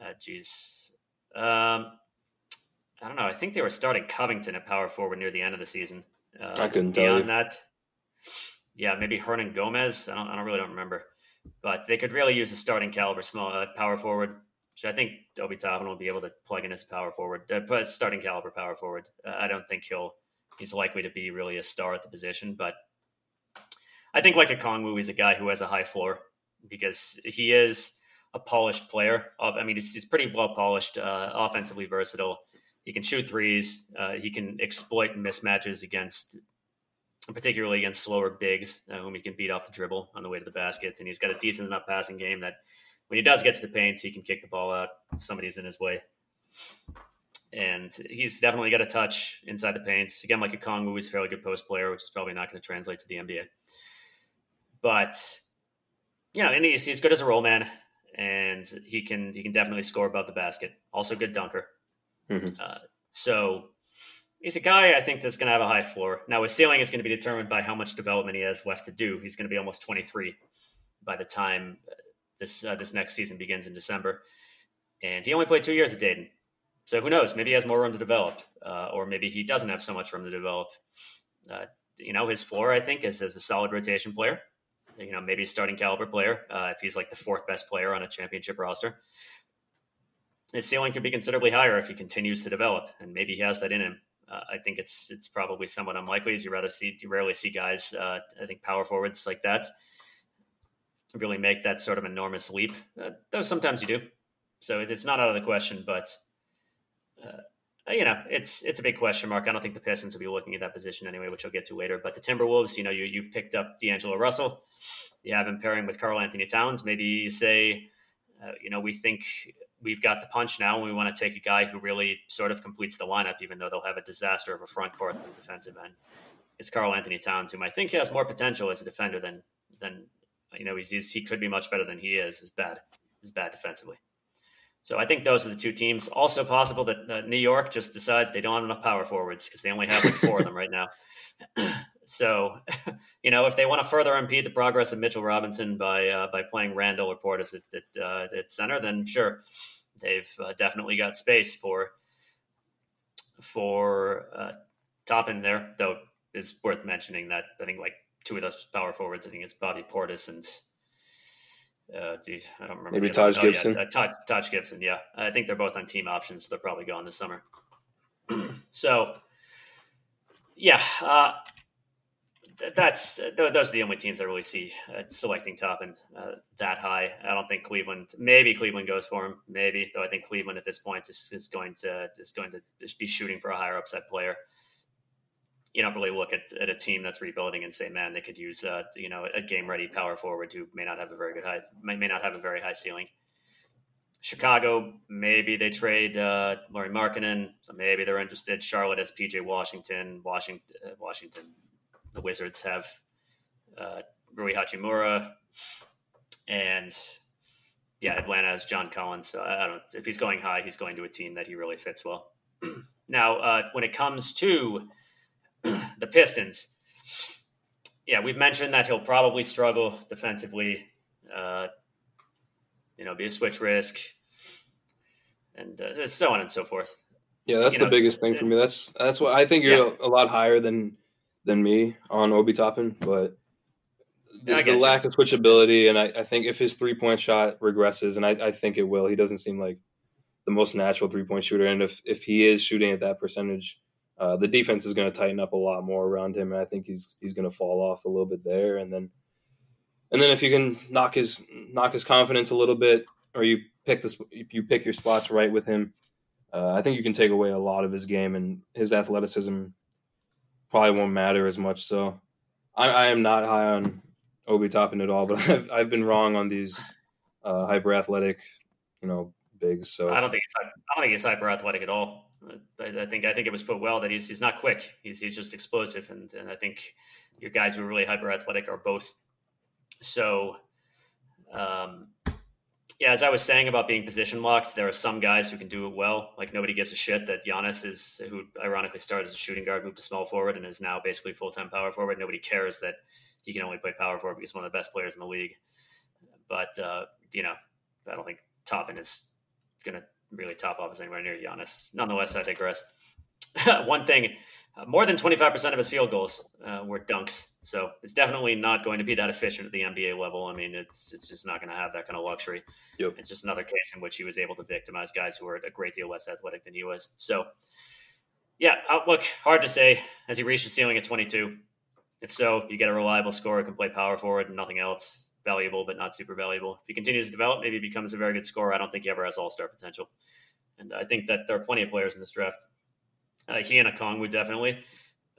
Uh, geez. Um, I don't know. I think they were starting Covington at power forward near the end of the season. Uh, I couldn't tell you. Beyond that, yeah, maybe Hernan Gomez. I don't, I don't really don't remember. But they could really use a starting caliber small uh, power forward, which I think Obi Toppin will be able to plug in as power forward, uh, starting caliber power forward. Uh, I don't think he'll he's likely to be really a star at the position, but I think like Okongwu is a guy who has a high floor because he is a polished player. I mean, he's, he's pretty well polished, uh, offensively versatile. He can shoot threes. Uh, he can exploit mismatches against, particularly against slower bigs, uh, whom he can beat off the dribble on the way to the basket. And he's got a decent enough passing game that when he does get to the paint, he can kick the ball out if somebody's in his way. And he's definitely got a touch inside the paint. Again, like Okongwu is a fairly good post player, which is probably not going to translate to the N B A. But, you know, and he's, he's good as a roll man, and he can he can definitely score above the basket. Also good dunker. Mm-hmm. Uh, so he's a guy I think that's going to have a high floor. Now his ceiling is going to be determined by how much development he has left to do. He's going to be almost twenty-three by the time This uh, this next season begins in December, and he only played two years at Dayton. So who knows? Maybe he has more room to develop, uh, or maybe he doesn't have so much room to develop. Uh, you know, his floor, I think, is as a solid rotation player. You know, maybe a starting caliber player uh, if he's like the fourth best player on a championship roster. His ceiling could be considerably higher if he continues to develop, and maybe he has that in him. Uh, I think it's it's probably somewhat unlikely, as you rather see you rarely see guys. Uh, I think power forwards like that really make that sort of enormous leap, uh, though sometimes you do. So it, it's not out of the question, but uh, you know it's it's a big question mark. I don't think the Pistons will be looking at that position anyway, which I'll get to later. But the Timberwolves, you know, you you've picked up D'Angelo Russell. You have him pairing with Carl Anthony Towns. Maybe you say, uh, you know, we think we've got the punch now, and we want to take a guy who really sort of completes the lineup, even though they'll have a disaster of a front court on the defensive end. It's Carl Anthony Towns, whom I think has more potential as a defender than, than you know, he's, he's, he could be much better than he is. He's bad. He's bad defensively. So I think those are the two teams. Also possible that uh, New York just decides they don't have enough power forwards because they only have like four of them right now. So, you know, if they want to further impede the progress of Mitchell Robinson by uh, by playing Randall or Portis at, at, uh, at center, then sure, they've uh, definitely got space for for uh, Toppin there. Though it's worth mentioning that I think like two of those power forwards, I think it's Bobby Portis and uh, geez, I don't remember. Maybe Taj oh, Gibson. Yeah, uh, Taj, Taj Gibson, yeah. I think they're both on team options, so they're probably gone this summer. So, yeah. Uh, That's those are the only teams I really see uh, selecting Toppin uh, that high. I don't think Cleveland. Maybe Cleveland goes for him. Maybe though. I think Cleveland at this point is, is going to is going to be shooting for a higher upside player. You don't really look at, at a team that's rebuilding and say, man, they could use uh, you know a game ready power forward who may not have a very good high may, may not have a very high ceiling. Chicago, maybe they trade uh, Lauri Markkanen, so maybe they're interested. Charlotte has P J Washington. Washington. Uh, Washington. The Wizards have uh, Rui Hachimura, and yeah, Atlanta has John Collins. So I don't. If he's going high, he's going to a team that he really fits well. Now, uh, when it comes to the Pistons, yeah, we've mentioned that he'll probably struggle defensively. Uh, you know, be a switch risk, and uh, so on and so forth. Yeah, that's you the know, biggest thing it, for me. That's that's what I think you're yeah. a lot higher than. than me on Obi Toppin, but the, the lack of switchability, and I, I think if his three-point shot regresses, and I, I think it will, he doesn't seem like the most natural three-point shooter, and if, if he is shooting at that percentage, uh, the defense is going to tighten up a lot more around him, and I think he's he's going to fall off a little bit there, and then and then if you can knock his knock his confidence a little bit, or you pick this you pick your spots right with him, uh, I think you can take away a lot of his game, and his athleticism probably won't matter as much. So I, I am not high on Obi Toppin at all, but I've, I've been wrong on these uh, hyper-athletic, you know, bigs. So I don't think it's, I don't think it's hyper-athletic at all. I, I think I think it was put well that he's he's not quick. He's he's just explosive, and, and I think your guys who are really hyper-athletic are both. So, um, yeah, as I was saying about being position locked, there are some guys who can do it well. Like nobody gives a shit that Giannis is, who ironically started as a shooting guard, moved to small forward, and is now basically full-time power forward. Nobody cares that he can only play power forward because he's one of the best players in the league. But, uh, you know, I don't think Toppin is going to really top off as anywhere near Giannis. Nonetheless, I digress. One thing, uh, more than twenty-five percent of his field goals uh, were dunks. So it's definitely not going to be that efficient at the N B A level. I mean, it's it's just not going to have that kind of luxury. Yep. It's just another case in which he was able to victimize guys who were a great deal less athletic than he was. So, yeah, outlook, hard to say. Has he reached the ceiling at twenty-two? If so, you get a reliable scorer who can play power forward and nothing else. Valuable, but not super valuable. If he continues to develop, maybe he becomes a very good scorer. I don't think he ever has all-star potential. And I think that there are plenty of players in this draft. Uh, he and Okongwu definitely.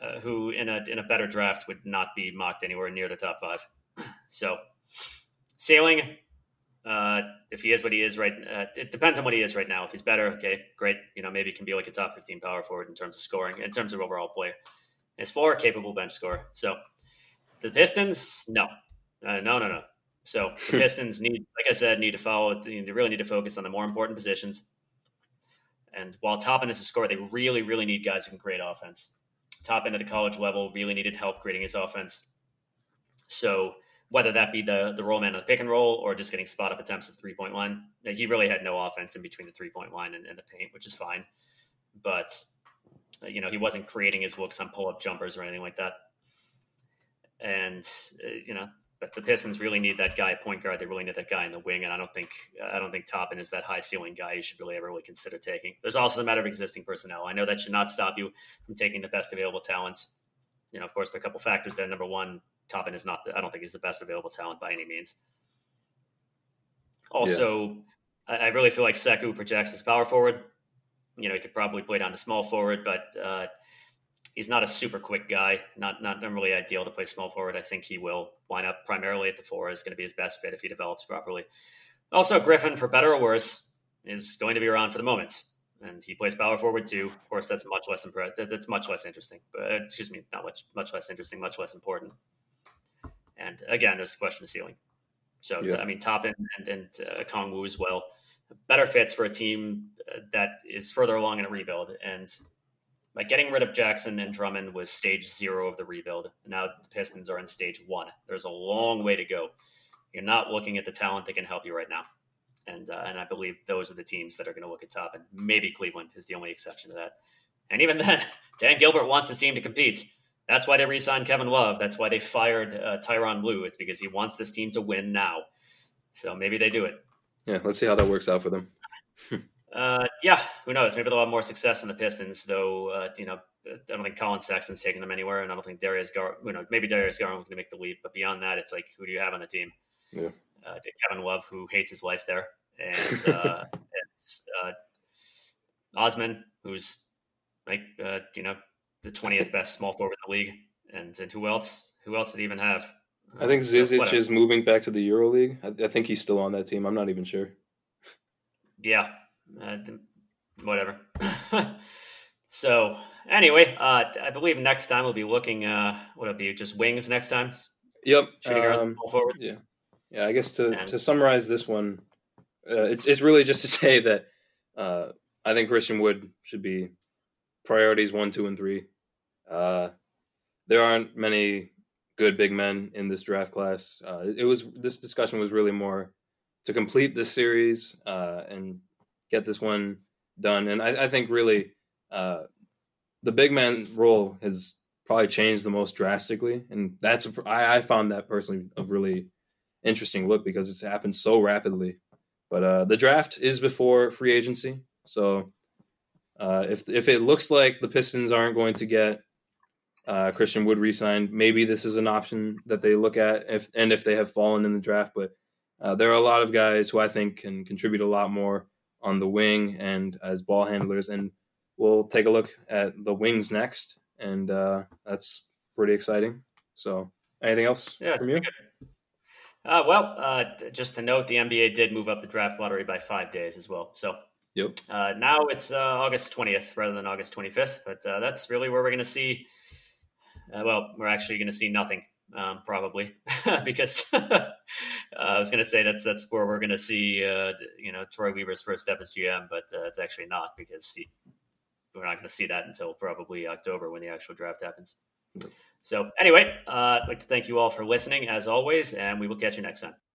Uh, who in a in a better draft would not be mocked anywhere near the top five. So, ceiling, uh, if he is what he is right, uh, it depends on what he is right now. If he's better, okay, great. You know, maybe he can be like a top fifteen power forward in terms of scoring, in terms of overall play. His floor, capable bench scorer. So, the Pistons, no, uh, no, no, no. So the Pistons need, like I said, need to follow. They really need to focus on the more important positions. And while Toppin is a scorer, they really, really need guys who can create offense. Top end of the college level really needed help creating his offense. So whether that be the the roll man on the pick and roll or just getting spot up attempts at three point one. He really had no offense in between the three-point line and, and the paint, which is fine. But, you know, he wasn't creating his looks on pull-up jumpers or anything like that. And, uh, you know, but the Pistons really need that guy, point guard. They really need that guy in the wing. And I don't think I don't think Toppin is that high ceiling guy you should really ever really consider taking. There's also the matter of existing personnel. I know that should not stop you from taking the best available talent. You know, of course, there are a couple factors there. Number one, Toppin is not, the, I don't think he's the best available talent by any means. Also, yeah. I, I really feel like Sekou projects as power forward. You know, he could probably play down to small forward, but uh, he's not a super quick guy. Not not really ideal to play small forward. I think he will line up primarily at the four. Is going to be his best fit if he develops properly. Also, Griffin, for better or worse, is going to be around for the moment, and he plays power forward too. Of course, that's much less impre- That's much less interesting. But excuse me, not much much less interesting, much less important. And again, there's the question of ceiling. So yeah. I mean, Toppin and and uh, Okongwu as well. Better fits for a team that is further along in a rebuild. And like getting rid of Jackson and Drummond was stage zero of the rebuild. Now the Pistons are in stage one. There's a long way to go. You're not looking at the talent that can help you right now. And uh, and I believe those are the teams that are going to look at top. And maybe Cleveland is the only exception to that. And even then, Dan Gilbert wants this team to compete. That's why they re-signed Kevin Love. That's why they fired uh, Tyronn Lue. It's because he wants this team to win now. So maybe they do it. Yeah, let's see how that works out for them. uh, yeah, who knows? Maybe they'll have more success in the Pistons, though. Uh, you know, I don't think Colin Sexton's taking them anywhere, and I don't think Darius Gar. You know, maybe Darius Garland was going to make the leap, but beyond that, it's like, who do you have on the team? Yeah, uh, Kevin Love, who hates his life there, and uh, it's, uh, Osman, who's like uh, you know the twentieth best small forward in the league, and and who else? Who else did he even have? I think Zizic is moving back to the EuroLeague. I, I think he's still on that team. I'm not even sure. Yeah, uh, whatever. So anyway, uh, I believe next time we'll be looking. Uh, what it'll be just wings next time. Yep, shooting um, forward. Yeah, yeah. I guess to, and, to summarize this one, uh, it's it's really just to say that uh, I think Christian Wood should be priorities one, two, and three. Uh, there aren't many good big men in this draft class. Uh, it was this discussion was really more to complete this series uh, and get this one done. And I, I think really uh, the big man role has probably changed the most drastically. And that's a, I, I found that personally a really interesting look because it's happened so rapidly. But uh, the draft is before free agency, so uh, if if it looks like the Pistons aren't going to get Uh, Christian Wood re-signed, maybe this is an option that they look at if and if they have fallen in the draft. But uh, there are a lot of guys who I think can contribute a lot more on the wing and as ball handlers. And we'll take a look at the wings next. And uh, that's pretty exciting. So anything else yeah, from you? Uh, well, uh, just to note, the N B A did move up the draft lottery by five days as well. So yep. Uh, now it's uh, August twentieth rather than August twenty-fifth. But uh, that's really where we're going to see Uh, well, we're actually going to see nothing, um, probably, because uh, I was going to say that's that's where we're going to see, uh, you know, Troy Weaver's first step as G M, but uh, it's actually not because he, we're not going to see that until probably October when the actual draft happens. So anyway, uh, I'd like to thank you all for listening, as always, and we will catch you next time.